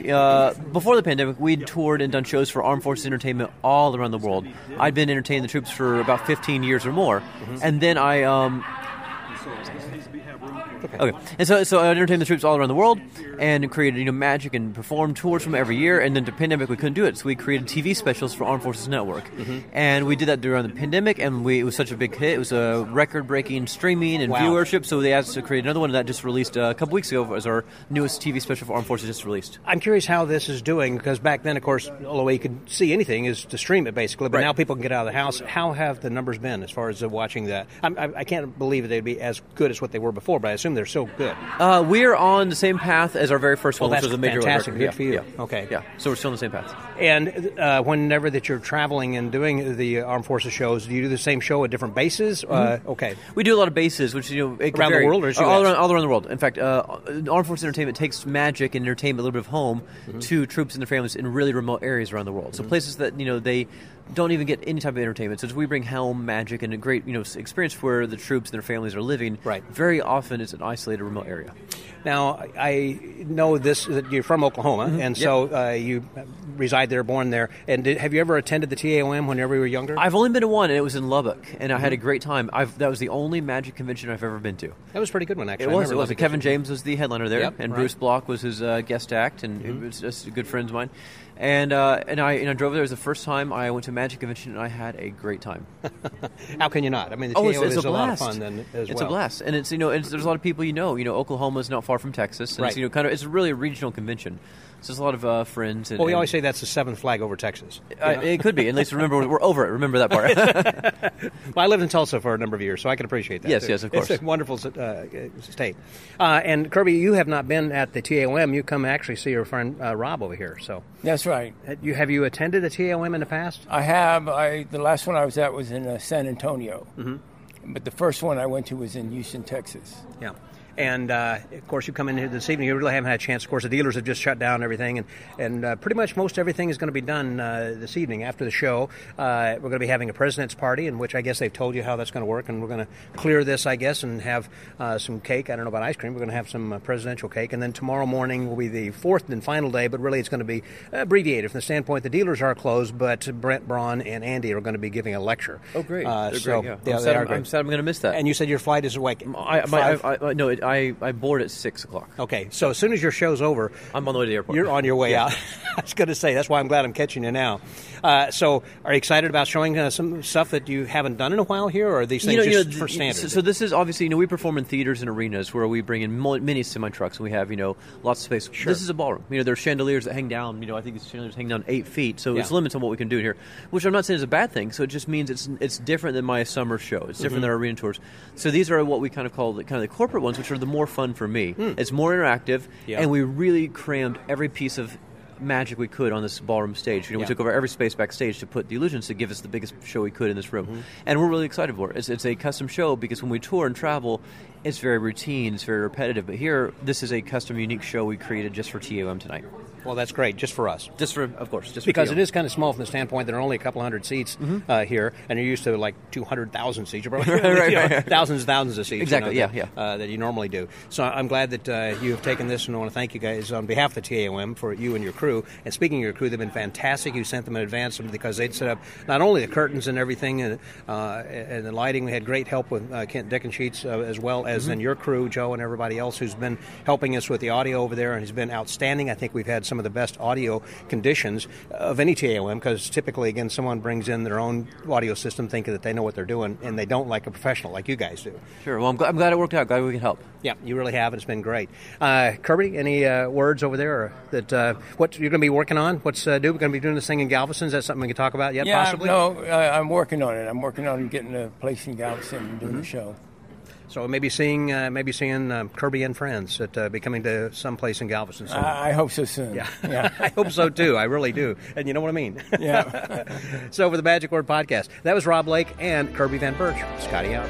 before the pandemic, We'd toured and done shows for Armed Forces Entertainment all around the world. I'd been entertaining the troops for about 15 years or more. Mm-hmm. And then I... And so I entertained the troops all around the world and created, magic and performed tours from every year. And then the pandemic, we couldn't do it. So we created TV specials for Armed Forces Network. Mm-hmm. And we did that during the pandemic, and it was such a big hit. It was a record-breaking streaming and viewership. So they asked to create another one that just released a couple weeks ago. It was our newest TV special for Armed Forces just released. I'm curious how this is doing, because back then, of course, the only way you could see anything is to stream it, basically. But now people can get out of the house. How have the numbers been as far as watching that? I can't believe they'd be as good as what they were before, but I assume they're so good. We're on the same path as our very first one, which was a major one. Fantastic, good for you. Yeah. Okay. Yeah, so we're still on the same path. And whenever that you're traveling and doing the Armed Forces shows, do you do the same show at different bases? Mm-hmm. Okay. We do a lot of bases, which, it around the world? Or all around the world. In fact, Armed Forces Entertainment takes magic and entertainment, a little bit of home, mm-hmm. to troops and their families in really remote areas around the world. So mm-hmm. places that, they don't even get any type of entertainment. So we bring home magic and a great, experience where the troops and their families are living. Right. Very often it's an isolated remote area. Now, I know that you're from Oklahoma, mm-hmm. and so you reside there, born there. And have you ever attended the TAOM whenever you were younger? I've only been to one, and it was in Lubbock, and I mm-hmm. had a great time. That was the only magic convention I've ever been to. That was a pretty good one, actually. It was. Kevin James was the headliner there, and Bruce Block was his guest act, and mm-hmm. it was just a good friend of mine. And I drove there. It was the first time I went to a magic convention, and I had a great time. How can you not? I mean, the TAOM is a lot of fun then as well. It's a blast, and it's there's a lot of people Oklahoma's not far from Texas, and it's it's really a regional convention. So there's a lot of friends. And, we always say that's the seventh flag over Texas. It could be. At least remember, we're over it. Remember that part. Well, I lived in Tulsa for a number of years, so I can appreciate that. Yes, of course. It's a wonderful state. And Kirby, you have not been at the TAOM. You come actually see your friend Rob over here. So that's right. Have you attended the TAOM in the past? I have. The last one I was at was in San Antonio. Mm-hmm. But the first one I went to was in Houston, Texas. Yeah. And, of course, you come in here this evening. You really haven't had a chance. Of course, the dealers have just shut down everything. And pretty much most everything is going to be done this evening after the show. We're going to be having a president's party, in which I guess they've told you how that's going to work. And we're going to clear this, I guess, and have some cake. I don't know about ice cream. We're going to have some presidential cake. And then tomorrow morning will be the fourth and final day. But really, it's going to be abbreviated from the standpoint the dealers are closed. But Brent, Braun, and Andy are going to be giving a lecture. Oh, great. I'm sad I'm going to miss that. And you said your flight is awake. No, I board at 6 o'clock. Okay, so as soon as your show's over... I'm on the way to the airport. You're on your way out. I was going to say, that's why I'm glad I'm catching you now. So are you excited about showing some stuff that you haven't done in a while here, or are these things for standards? So this is obviously, we perform in theaters and arenas where we bring in mini semi-trucks, and we have, lots of space. Sure. This is a ballroom. There are chandeliers that hang down, I think these chandeliers hang down 8 feet, so it's limits on what we can do here, which I'm not saying is a bad thing, so it just means it's different than my summer show. It's different mm-hmm. than our arena tours. So these are what we kind of call the corporate ones, which are the more fun for me. Mm. It's more interactive, and we really crammed every piece of magic we could on this ballroom stage. We took over every space backstage to put the illusions to give us the biggest show we could in this room. Mm-hmm. And we're really excited for it. It's a custom show because when we tour and travel, it's very routine, it's very repetitive. But here, this is a custom, unique show we created just for TAOM tonight. Well, that's great, just for us. Just because it is kind of small from the standpoint there are only a couple hundred seats mm-hmm. Here, and you're used to like 200,000 seats. You're probably thousands and thousands of seats. Exactly, that you normally do. So I'm glad that you have taken this, and I want to thank you guys on behalf of the TAOM for you and your crew. And speaking of your crew, they've been fantastic. You sent them in advance because they'd set up not only the curtains and everything and the lighting. We had great help with Kent Dickensheets as well as then your crew, Joe, and everybody else who's been helping us with the audio over there, and has been outstanding. I think we've had some of the best audio conditions of any TAOM, because typically, again, someone brings in their own audio system thinking that they know what they're doing, and they don't, like a professional like you guys do. Sure. Well, I'm glad it worked out. Glad we could help. Yeah, you really have, and it's been great. Kirby, any words over there that what you're going to be working on? What's We're going to be doing this thing in Galveston. Is that something we can talk about yet, possibly? I'm working on it. I'm working on getting a place in Galveston and doing the show. So maybe seeing Kirby and friends at be coming to someplace in Galveston soon. I hope so soon. Yeah. I hope so too. I really do. And you know what I mean. Yeah. So for the Magic Word Podcast, that was Rob Lake and Kirby Van Birch. Scotty out.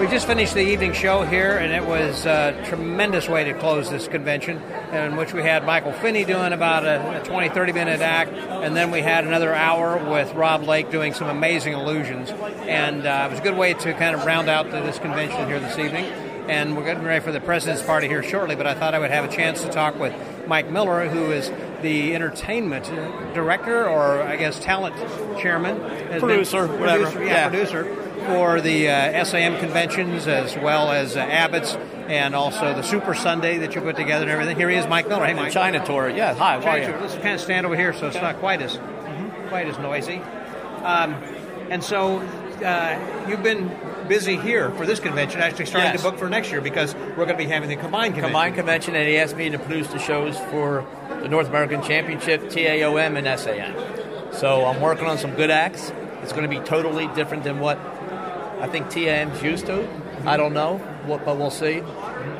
We just finished the evening show here, and it was a tremendous way to close this convention, in which we had Michael Finney doing about a 20, 30-minute act, and then we had another hour with Rob Lake doing some amazing illusions. And it was a good way to kind of round out this convention here this evening. and we're getting ready for the President's Party here shortly, but I thought I would have a chance to talk with Mike Miller, who is the entertainment director, or I guess talent chairman. Producer. For the SAM conventions, as well as Abbott's, and also the Super Sunday that you put together and everything. Here he is, Mike Miller. Hey, Mike. China tour. Yeah, hi. How are you? Let's kind of stand over here so it's not quite as noisy. And so you've been busy here for this convention, actually starting to book for next year, because we're going to be having the combined convention. And he asked me to produce the shows for the North American Championship, TAOM, and SAM. So I'm working on some good acts. It's going to be totally different than what I think TAM's used to. I don't know, but we'll see.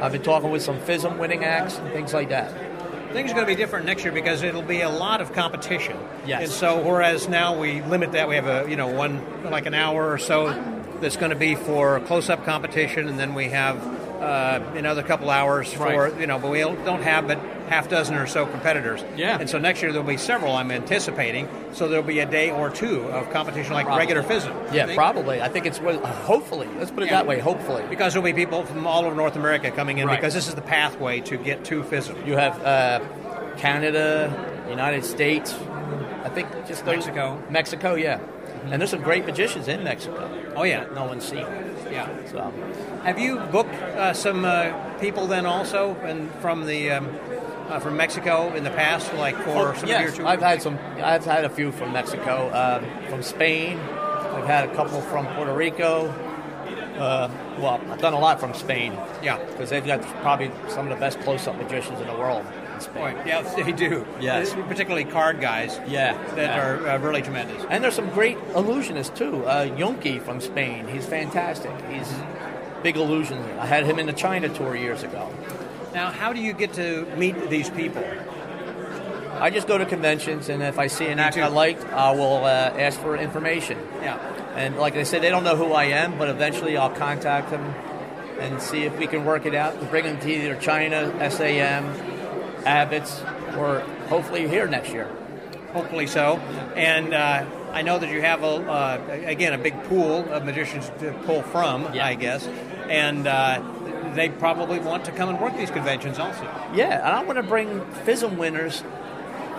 I've been talking with some FISM winning acts and things like that. Things are going to be different next year because it'll be a lot of competition. Yes. And so whereas now we limit that, we have a one like an hour or so that's going to be for close-up competition, and then we have another couple hours for but we don't have but half dozen or so competitors. Yeah. And so next year there'll be several, I'm anticipating. So there'll be a day or two of competition like regular FISM. Yeah, probably. I think it's hopefully. Let's put it that way. Hopefully, because there'll be people from all over North America coming in because this is the pathway to get to FISM. You have Canada, United States, I think just Mexico. Mexico, yeah. And there's some great magicians in Mexico. Oh, yeah. No one's seen. Yeah. So, have you booked some people then also from the from Mexico in the past, like for some of your tours? I've had a few from Mexico, from Spain. I've had a couple from Puerto Rico. Well, I've done a lot from Spain. Yeah. Because they've got probably some of the best close-up magicians in the world. Yeah, they do. Yes. Particularly card guys. Yeah. That are really tremendous. And there's some great illusionists, too. Yonki from Spain. He's fantastic. He's a big illusionist. I had him in the China tour years ago. Now, how do you get to meet these people? I just go to conventions, and if I see an act I like, I will ask for information. Yeah. And like I said, they don't know who I am, but eventually I'll contact them and see if we can work it out to bring them to either China, SAM, Abbott's, or hopefully here next year. Hopefully so. And I know that you have a big pool of magicians to pull from, I guess, and they probably want to come and work these conventions also. Yeah, and I want to bring FISM winners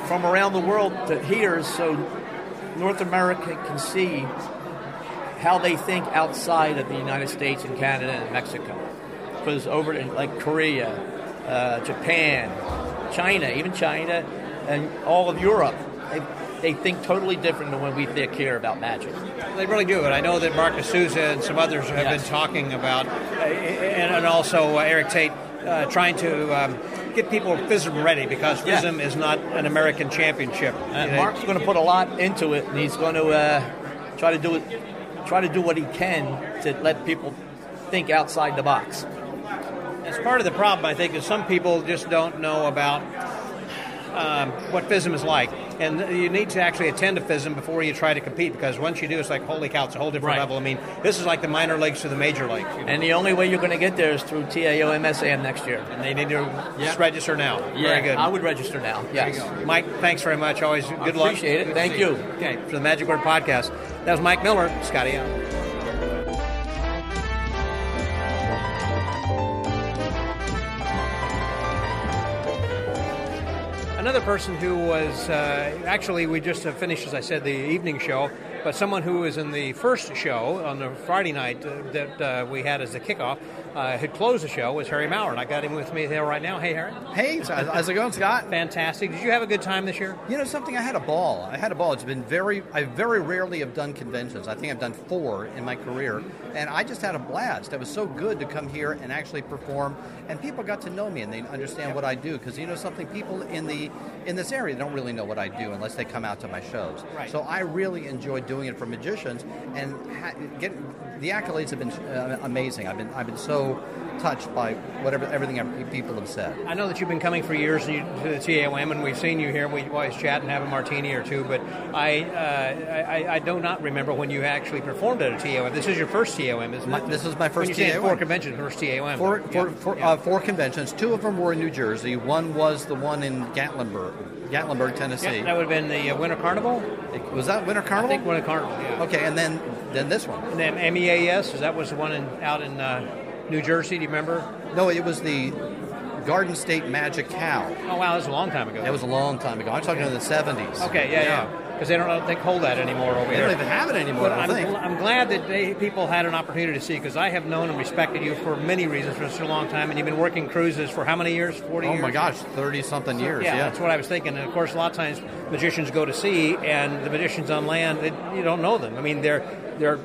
from around the world to here so North America can see how they think outside of the United States and Canada and Mexico. Because over in like Korea, Japan, China, and all of Europe, they think totally different than when we think here about magic. They really do. And I know that Mark D'Souza and some others have been talking about, and also Eric Tate, trying to get people FISM ready, because FISM is not an American championship. And Mark's going to put a lot into it, and he's going to try to do what he can to let people think outside the box. That's part of the problem, I think, is some people just don't know about what FISM is like. And you need to actually attend to FISM before you try to compete, because once you do, it's like, holy cow, it's a whole different level. I mean, this is like the minor leagues to the major leagues. And the only way you're going to get there is through TAOMSAM next year. And they need to just register now. Yeah, very good. I would register now, yes. Mike, thanks very much. Always good luck. Appreciate it. Thank you. Okay, for the Magic Word Podcast. That was Mike Miller, Scotty Allen. Another person who was, actually we just have finished, as I said, the evening show, but someone who was in the first show on the Friday night that we had as the kickoff, had closed the show, was Harry Maurer, and I got him with me there right now. Hey, Harry. Hey, how's it going, Scott? Fantastic. Did you have a good time this year? You know something? I had a ball. It's been I very rarely have done conventions. I think I've done 4 in my career, and I just had a blast. It was so good to come here and actually perform, and people got to know me, and they understand what I do, because you know something? People in this area, they don't really know what I do unless they come out to my shows. Right. So I really enjoy doing it for magicians, and the accolades have been amazing. I've been so touched by everything people have said. I know that you've been coming for years to the TAOM, and we've seen you here. We always chat and have a martini or two, but I do not remember when you actually performed at a TAOM. This is your first TAOM, isn't it? This is my first TAOM. When you say 4 conventions, first TAOM. Four conventions. 2 of them were in New Jersey. One was the one in Gatlinburg, Tennessee. Yeah, that would have been the Winter Carnival? Was that Winter Carnival? I think Winter Carnival, yeah. Okay, and then this one. And then MEAS, that was the one out in New Jersey? Do you remember? No, it was the Garden State Magic Cow. Oh, wow, that was a long time ago. That was a long time ago. I'm talking in the 70s. Okay, yeah. Because they don't hold that anymore over here. They don't even have it anymore, I think. I'm glad that people had an opportunity to see, because I have known and respected you for many reasons for such a long time, and you've been working cruises for how many years? 40 years? Oh, my gosh, 30-something years, yeah. That's what I was thinking. And, of course, a lot of times magicians go to sea, and the magicians on land, you don't know them. I mean, they're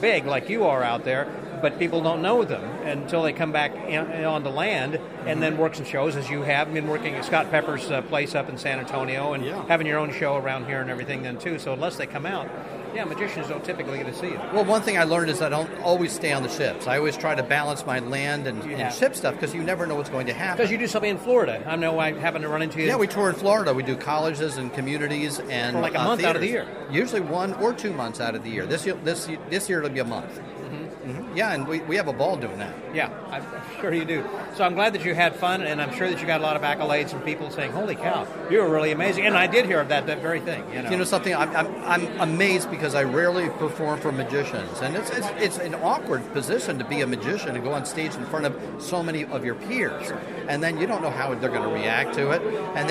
big like you are out there, but people don't know them until they come back on the land and then work some shows, as you have. I mean, working at Scott Pepper's place up in San Antonio and having your own show around here and everything then, too. So unless they come out, magicians don't typically get to see it. Well, one thing I learned is I don't always stay on the ships. I always try to balance my land and ship stuff, because you never know what's going to happen. Because you do something in Florida. I know I happen to run into you. Yeah, we tour in Florida. We do colleges and communities and for like a month theaters. Out of the year. Usually 1 or 2 months out of the year. This year it'll be a month. Yeah, and we have a ball doing that. Yeah, I'm sure you do. So I'm glad that you had fun, and I'm sure that you got a lot of accolades from people saying, holy cow, you were really amazing. And I did hear of that very thing. You know something, I'm amazed, because I rarely perform for magicians. And it's an awkward position to be a magician and go on stage in front of so many of your peers. Sure. And then you don't know how they're going to react to it. And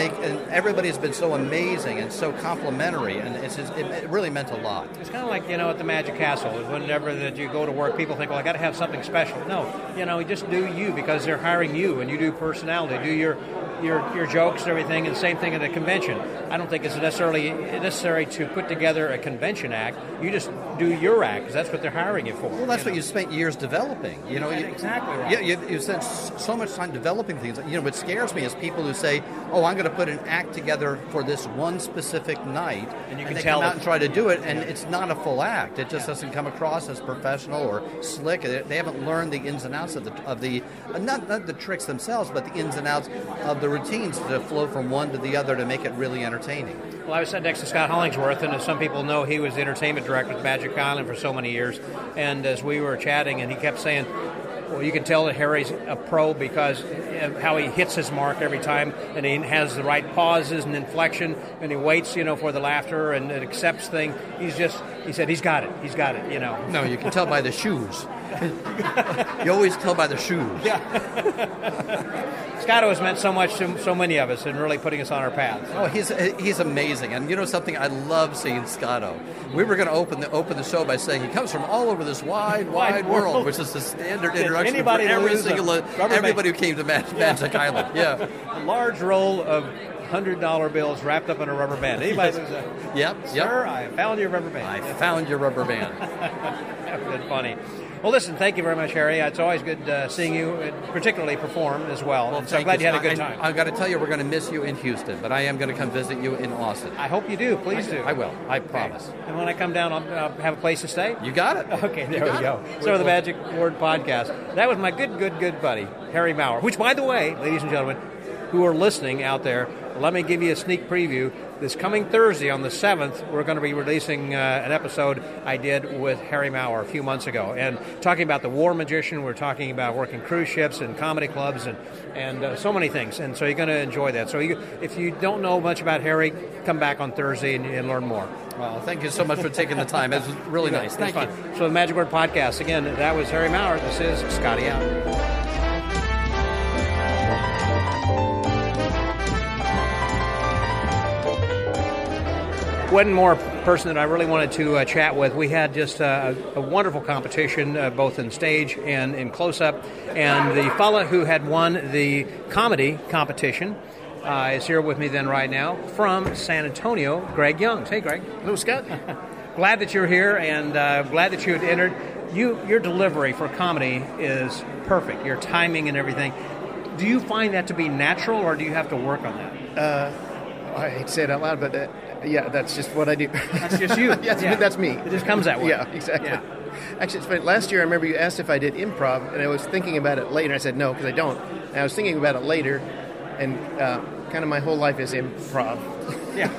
everybody's been so amazing and so complimentary, and it really meant a lot. It's kind of like, at the Magic Castle, whenever that you go to work, people think, well, I got to have something special. No, just do you, because they're hiring you, and you do personality, do your jokes and everything, and the same thing at a convention. I don't think it's necessarily necessary to put together a convention act. You just do your act, because that's what they're hiring you for. Well, that's what you spent years developing. Exactly right. Yeah, you spent so much time developing things. What scares me is people who say, oh, I'm going to put an act together for this one specific night, and they come out and try to do it, and it's not a full act. It just doesn't come across as professional or slick. They haven't learned the ins and outs of the not the tricks themselves, but the ins and outs of the routines to flow from one to the other to make it really entertaining. Well, I was sitting next to Scott Hollingsworth, and as some people know, he was the entertainment director at Magic Island for so many years. And as we were chatting, and he kept saying, well, you can tell that Harry's a pro because of how he hits his mark every time, and he has the right pauses and inflection, and he waits, for the laughter and accepts things. He said, he's got it. No, you can tell by the shoes. You always tell by the shoes. Yeah. Scotto has meant so much to so many of us and really putting us on our path. Oh, he's amazing. And something, I love seeing Scotto. We were going to open the show by saying he comes from all over this wide, wide world, which is the standard introduction for everybody who came to Magic Island. Yeah. A large roll of $100 bills wrapped up in a rubber band. Anybody who's Sir, I found your rubber band. I found your rubber band. That's been funny. Well, listen, thank you very much, Harry. It's always good seeing you, particularly perform as well. So I'm glad you had a good time. I've got to tell you, we're going to miss you in Houston, but I am going to come visit you in Austin. I hope you do. Please do. I will. I promise. And when I come down, I'll have a place to stay? You got it. Okay, there we go. So the Magic Word Podcast. That was my good buddy, Harry Maurer, which, by the way, ladies and gentlemen, who are listening out there, let me give you a sneak preview. This coming Thursday on the 7th, we're going to be releasing an episode I did with Harry Maurer a few months ago. And talking about the war magician, we're talking about working cruise ships and comedy clubs and so many things. And so you're going to enjoy that. So if you don't know much about Harry, come back on Thursday and learn more. Well, thank you so much for taking the time. It was really nice. Thank you. So the Magic Word Podcast. Again, that was Harry Maurer. This is Scotty out. One more person that I really wanted to chat with. We had just a wonderful competition, both in stage and in close-up. And the fella who had won the comedy competition is here with me then right now from San Antonio, Greg Youngs. Hey, Greg. Hello, Scott. Glad that you're here, and glad that you had entered. Your delivery for comedy is perfect, your timing and everything. Do you find that to be natural, or do you have to work on that? I hate to say it out loud, but... yeah, that's just what I do. That's just you. That's me. It just comes that way. Yeah, exactly. Yeah. Actually, it's funny. Last year, I remember you asked if I did improv, and I was thinking about it later. I said no, because I don't. And I was thinking about it later, and kind of my whole life is improv. Yeah.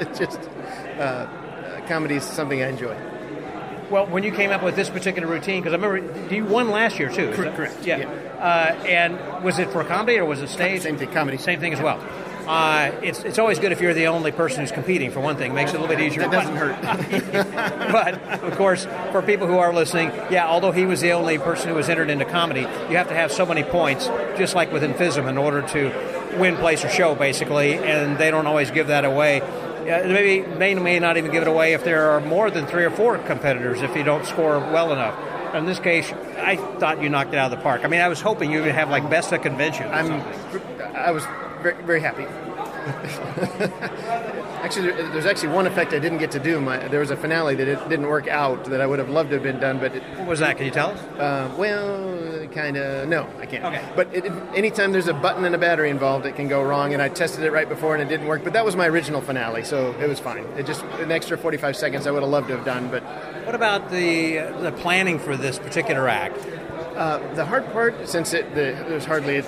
It's just comedy is something I enjoy. Well, when you came up with this particular routine, because I remember you won last year, too. Correct. Yeah. And was it for comedy, or was it stage? Same thing, comedy. Same thing as well. It's always good if you're the only person who's competing, for one thing. It makes it a little bit easier. That doesn't hurt. But, of course, for people who are listening, yeah, although he was the only person who was entered into comedy, you have to have so many points, just like within FISM, in order to win, place, or show, basically, and they don't always give that away. Maybe they may not even give it away if there are more than 3 or 4 competitors if you don't score well enough. In this case, I thought you knocked it out of the park. I mean, I was hoping you would have, like, best of convention or something. I was very, very happy. Actually, there's actually one effect I didn't get to do. There was a finale that it didn't work out that I would have loved to have been done. But what was that? Can you tell us? Well, kind of. No, I can't. Okay. But anytime there's a button and a battery involved, it can go wrong. And I tested it right before, and it didn't work. But that was my original finale, so it was fine. It just an extra 45 seconds I would have loved to have done. But what about the planning for this particular act? The hard part, since there's hardly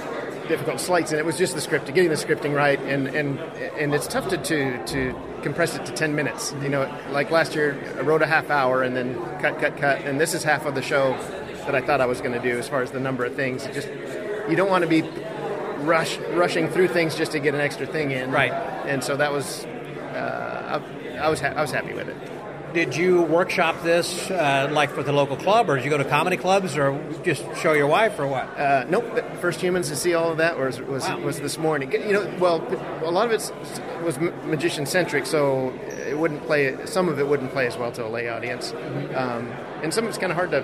difficult slides, and it was just the script, getting the scripting right, and it's tough to compress it to 10 minutes. You know, like last year, I wrote a half hour and then cut, and this is half of the show that I thought I was going to do as far as the number of things. It just, you don't want to be rushing through things just to get an extra thing in. Right. And so that was, I was happy with it. Did you workshop this, like with the local club, or did you go to comedy clubs, or just show your wife, or what? Nope. The first humans to see all of that was this morning. You know, well, a lot of it was magician centric, so it wouldn't play. Some of it wouldn't play as well to a lay audience, and some of it's kind of hard to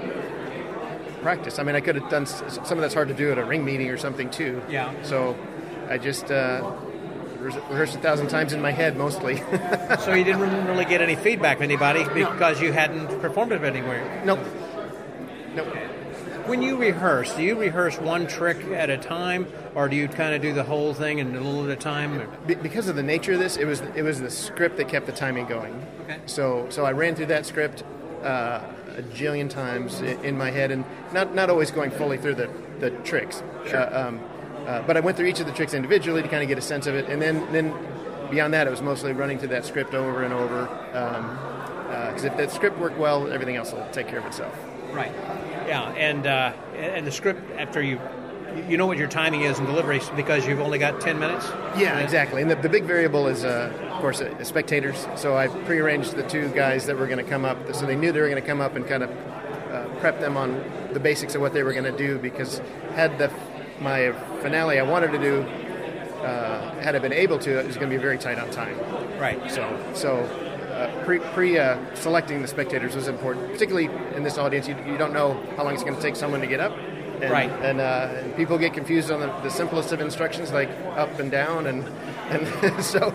practice. I mean, I could have done some of that's hard to do at a ring meeting or something too. Yeah. So I just. Rehearsed 1,000 times in my head, mostly. So you didn't really get any feedback from anybody because you hadn't performed it anywhere? Nope. When you rehearse, do you rehearse one trick at a time, or do you kind of do the whole thing and a little at a time? Because of the nature of this, it was the script that kept the timing going. Okay. So I ran through that script a jillion times in my head, and not always going fully through the tricks. Sure. But I went through each of the tricks individually to kind of get a sense of it, and then beyond that, it was mostly running through that script over and over. Because if that script worked well, everything else will take care of itself. Right. Yeah, and the script, after you know what your timing is in delivery because you've only got 10 minutes. Yeah, exactly. And the big variable is, of course, spectators. So I prearranged the two guys that were going to come up, so they knew they were going to come up, and kind of prep them on the basics of what they were going to do, because had my finale I wanted to do, had I been able to, it was going to be very tight on time. Right. So selecting the spectators was important, particularly in this audience. You don't know how long it's going to take someone to get up. And, right. And people get confused on the simplest of instructions, like up and down, and so.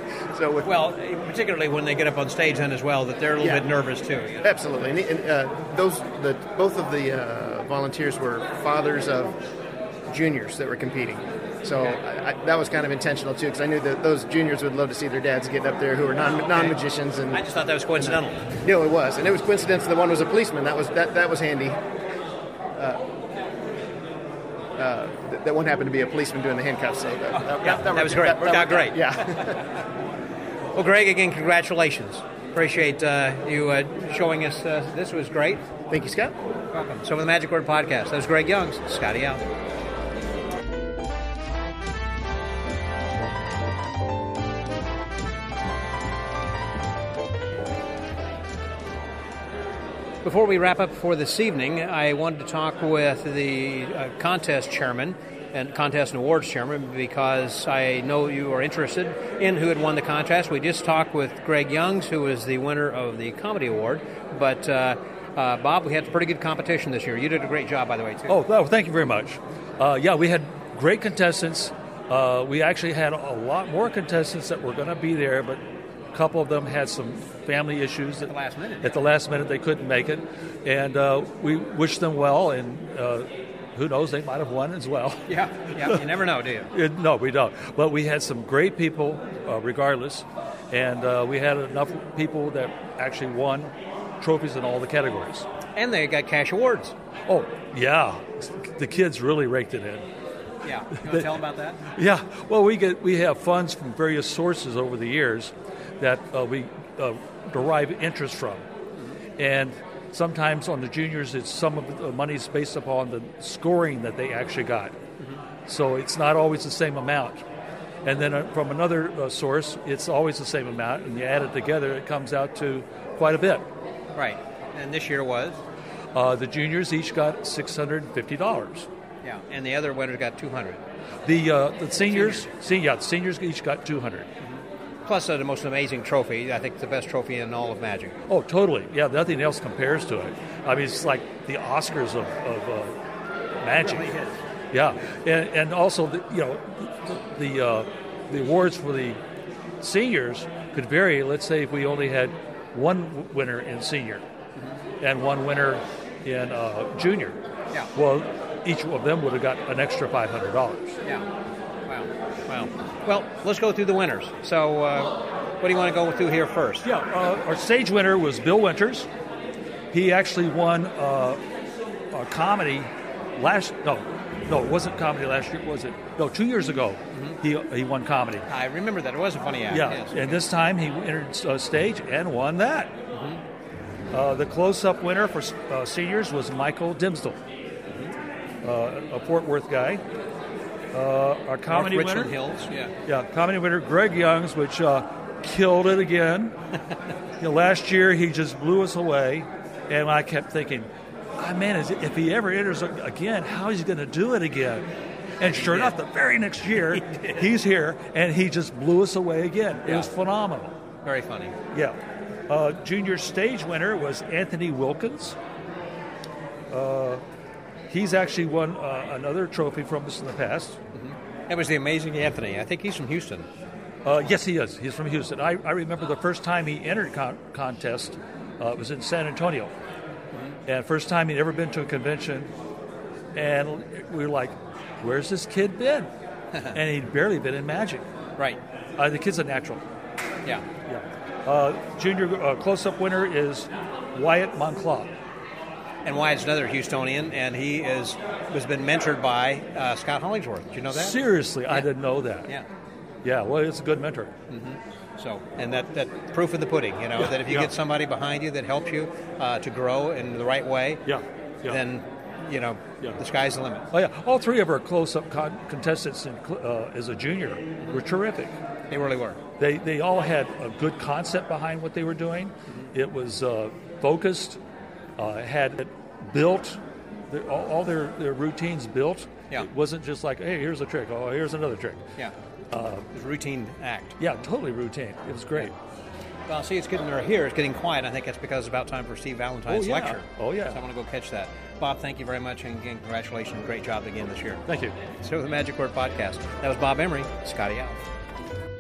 Well, particularly when they get up on stage, then as well, that they're a little bit nervous too. You know? Absolutely. And both of the volunteers were fathers of juniors that were competing, so that was kind of intentional too, because I knew that those juniors would love to see their dads get up there who were non-magicians. And I just thought that was coincidental. No, it was, and it was coincidence. The one was a policeman. That was handy. That one happened to be a policeman doing the handcuffs. So that was great. Worked out great. Yeah. Well, Greg, again, congratulations. Appreciate you showing us. This was great. Thank you, Scott. Welcome. So, with the Magic Word Podcast, that was Greg Youngs. Scotty out. Before we wrap up for this evening, I wanted to talk with the contest chairman and contest and awards chairman, because I know you are interested in who had won the contest. We just talked with Greg Youngs, who was the winner of the comedy award. But Bob, we had pretty good competition this year. You did a great job, by the way, too. Oh, well, thank you very much. Yeah, we had great contestants. We actually had a lot more contestants that were going to be there, but couple of them had some family issues at the last minute. At the last minute, they couldn't make it, and we wish them well. And who knows, they might have won as well. Yeah, you never know, do you? No, we don't. But we had some great people, regardless, and we had enough people that actually won trophies in all the categories. And they got cash awards. Oh yeah, the kids really raked it in. Yeah, you want to tell them about that? Yeah, well, we have funds from various sources over the years that we derive interest from. And sometimes on the juniors, it's some of the money is based upon the scoring that they actually got. So it's not always the same amount. And then from another source, it's always the same amount, and you add it together, it comes out to quite a bit. Right. And this year was? The juniors each got $650. Yeah, and the other winners got $200. The seniors each got $200. Plus, the most amazing trophy. I think the best trophy in all of Magic. Oh, totally. Yeah, nothing else compares to it. I mean, it's like the Oscars of Magic. It really is. Yeah, and also, the awards for the seniors could vary. Let's say if we only had one winner in senior and one winner in junior. Yeah. Well, each of them would have got an extra $500. Yeah. Wow. Well, let's go through the winners. So what do you want to go through here first? Yeah, our stage winner was Bill Winters. He actually won a comedy last... No, it wasn't comedy last year, was it? No, 2 years ago, he won comedy. I remember that. It was a funny act. Yeah, yes. And this time he entered stage and won that. The close-up winner for seniors was Michael Dimsdale, a Fort Worth guy. Our comedy winner, Hills, comedy winner Greg Youngs, which killed it again. Last year he just blew us away, and I kept thinking, if he ever enters again, how is he going to do it again? And sure enough, the very next year he's here, and he just blew us away again. Yeah. It was phenomenal. Very funny. Yeah. Junior stage winner was Anthony Wilkins. He's actually won another trophy from us in the past. That was the amazing Anthony. I think he's from Houston. Yes, he is. He's from Houston. I remember the first time he entered contest, it was in San Antonio. And first time he'd ever been to a convention. And we were like, where's this kid been? And he'd barely been in Magic. Right. The kid's a natural. Yeah. Yeah. Junior close-up winner is Wyatt Monclaw. And Wyatt's another Houstonian, and he has been mentored by Scott Hollingsworth. Did you know that? Seriously, yeah. I didn't know that. Yeah. Yeah, well, it's a good mentor. So, and that proof in the pudding, that if you get somebody behind you that helps you to grow in the right way, then, the sky's the limit. Oh, yeah. All three of our close-up contestants as a junior were terrific. They really were. They all had a good concept behind what they were doing. It was focused. Had it built, all their routines built. Yeah. It wasn't just like, hey, here's a trick, oh, here's another trick. Yeah, it was a routine act. Yeah, totally routine. It was great. Well, see, it's getting quiet. I think that's because it's about time for Steve Valentine's lecture. Oh, yeah. So I want to go catch that. Bob, thank you very much, and again, congratulations. Great job again this year. Thank you. So the Magic Word Podcast. That was Bob Emery, Scotty out.